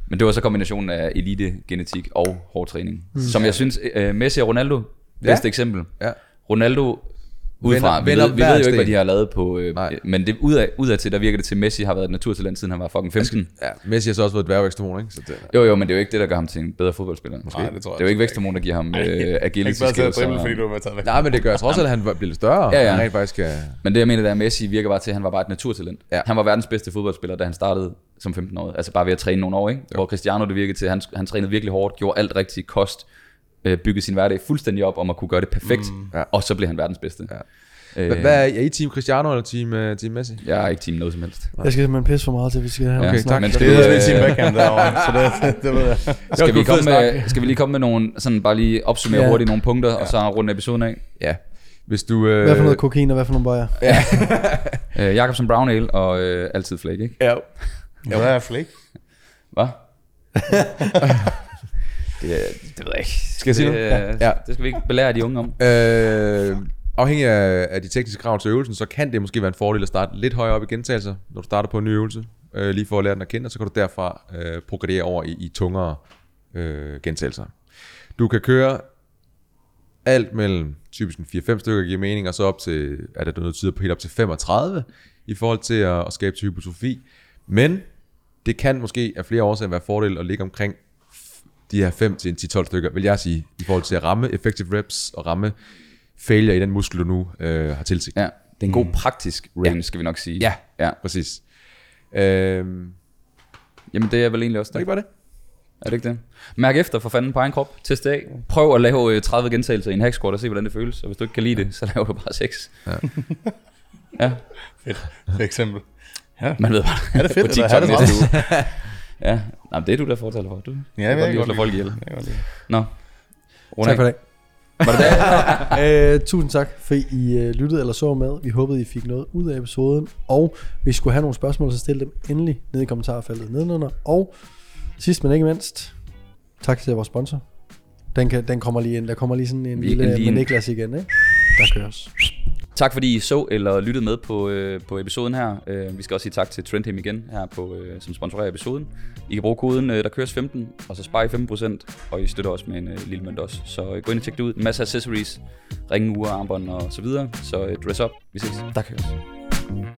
Men det var så kombinationen af elitegenetik og hård træning, som jeg synes, Messi og Ronaldo, bedste eksempel. Ja. Ronaldo udefra, vi ved jo ikke, hvad de har lavet på, men det udad til, der virker det til, Messi har været et naturtalent, siden han var fucking 15. Ja, Messi har så også været et dværgvæksthormon, ikke? Så det, jo, men det er jo ikke det, der gør ham til en bedre fodboldspiller. Måske. Nej, det tror jeg. Det er jo ikke væksthormon, der giver ham agility skills. Nej, men det gør trods alt, at han bliver lidt større. Han rent faktisk skal... Men det, jeg mener, der Messi virker bare til, at han var bare et naturtalent. Ja. Han var verdens bedste fodboldspiller, da han startede som 15-årig. Altså bare ved at træne nogle år, ikke? Hvor Cristiano, det virkede til, han trænede virkelig hårdt, gjorde alt rigtigt, kost, bygge sin hverdag fuldstændig op, og man kunne gøre det perfekt, og så blev han verdens bedste. Ja. Hvad er I team Cristiano eller team Messi? Jeg er ikke team noget som helst. Jeg skal simpelthen pisse for meget til, vi skal have. Okay, tak. Men det er team backhand derovre, så det ved jeg. Skal vi lige komme med nogle, sådan bare lige opsummere hurtigt nogle punkter, og så runde episoden af? Ja. Hvis du, hvad for noget kokain, og hvad for nogle bajer? Jacobsen Brown Ale, og altid flake, ikke? Ja. Hvad er flake? Hvad? Det ved jeg ikke. Skal jeg sige noget? Ja. Det skal vi ikke belære de unge om. Afhængig af de tekniske krav til øvelsen, så kan det måske være en fordel at starte lidt højere op i gentagelser, når du starter på en ny øvelse, lige for at lære den at kende, og så kan du derfra progredere over i tungere gentagelser. Du kan køre alt mellem typisk 4-5 stykker giver mening, og så op til, er der noget tyder på helt op til 35, i forhold til at skabe til hypertrofi. Men det kan måske af flere årsager være fordel at ligge omkring de her 5-10-12 stykker, vil jeg sige, i forhold til at ramme effective reps og ramme failure i den muskel, du nu har tilsigt. Ja, det er en god praktisk range, skal vi nok sige. Ja, præcis. Jamen det er vel egentlig også det. Var det ikke bare det? Er det ikke det? Mærk efter for fanden på egen krop. Test det af. Prøv at lave 30 gentagelser i en hack squat og se, hvordan det føles. Og hvis du ikke kan lide det, så laver du bare 6. Ja. Ja. Fedt. For eksempel. Ja. Man ved bare. Er det fedt, på TikTok, eller er det meget du? Ja. Nå, det er du, der fortæller for. Du, ja, jeg kan godt lide at slå folk ihjel. Nå. Tak for i dag. Var det der? Tusind tak, for I lyttede eller så med. Vi håbede, I fik noget ud af episoden. Og hvis I skulle have nogle spørgsmål, så stil dem endelig ned i kommentarfeltet nedenunder. Og sidst, men ikke mindst, tak til vores sponsor. Den kommer lige ind. Der kommer lige sådan en lille Niklas igen, ikke? Der køres. Tak fordi I så eller lyttede med på episoden her. Vi skal også sige tak til TrendHim igen, her som sponsorerer episoden. I kan bruge koden der køres 15, og så sparer I 15%, og I støtter også med en lille mønt også. Så gå ind og tjek det ud. En masse accessories, ringe, ure, armbånd og så videre. Så dress up. Vi ses. Der køres.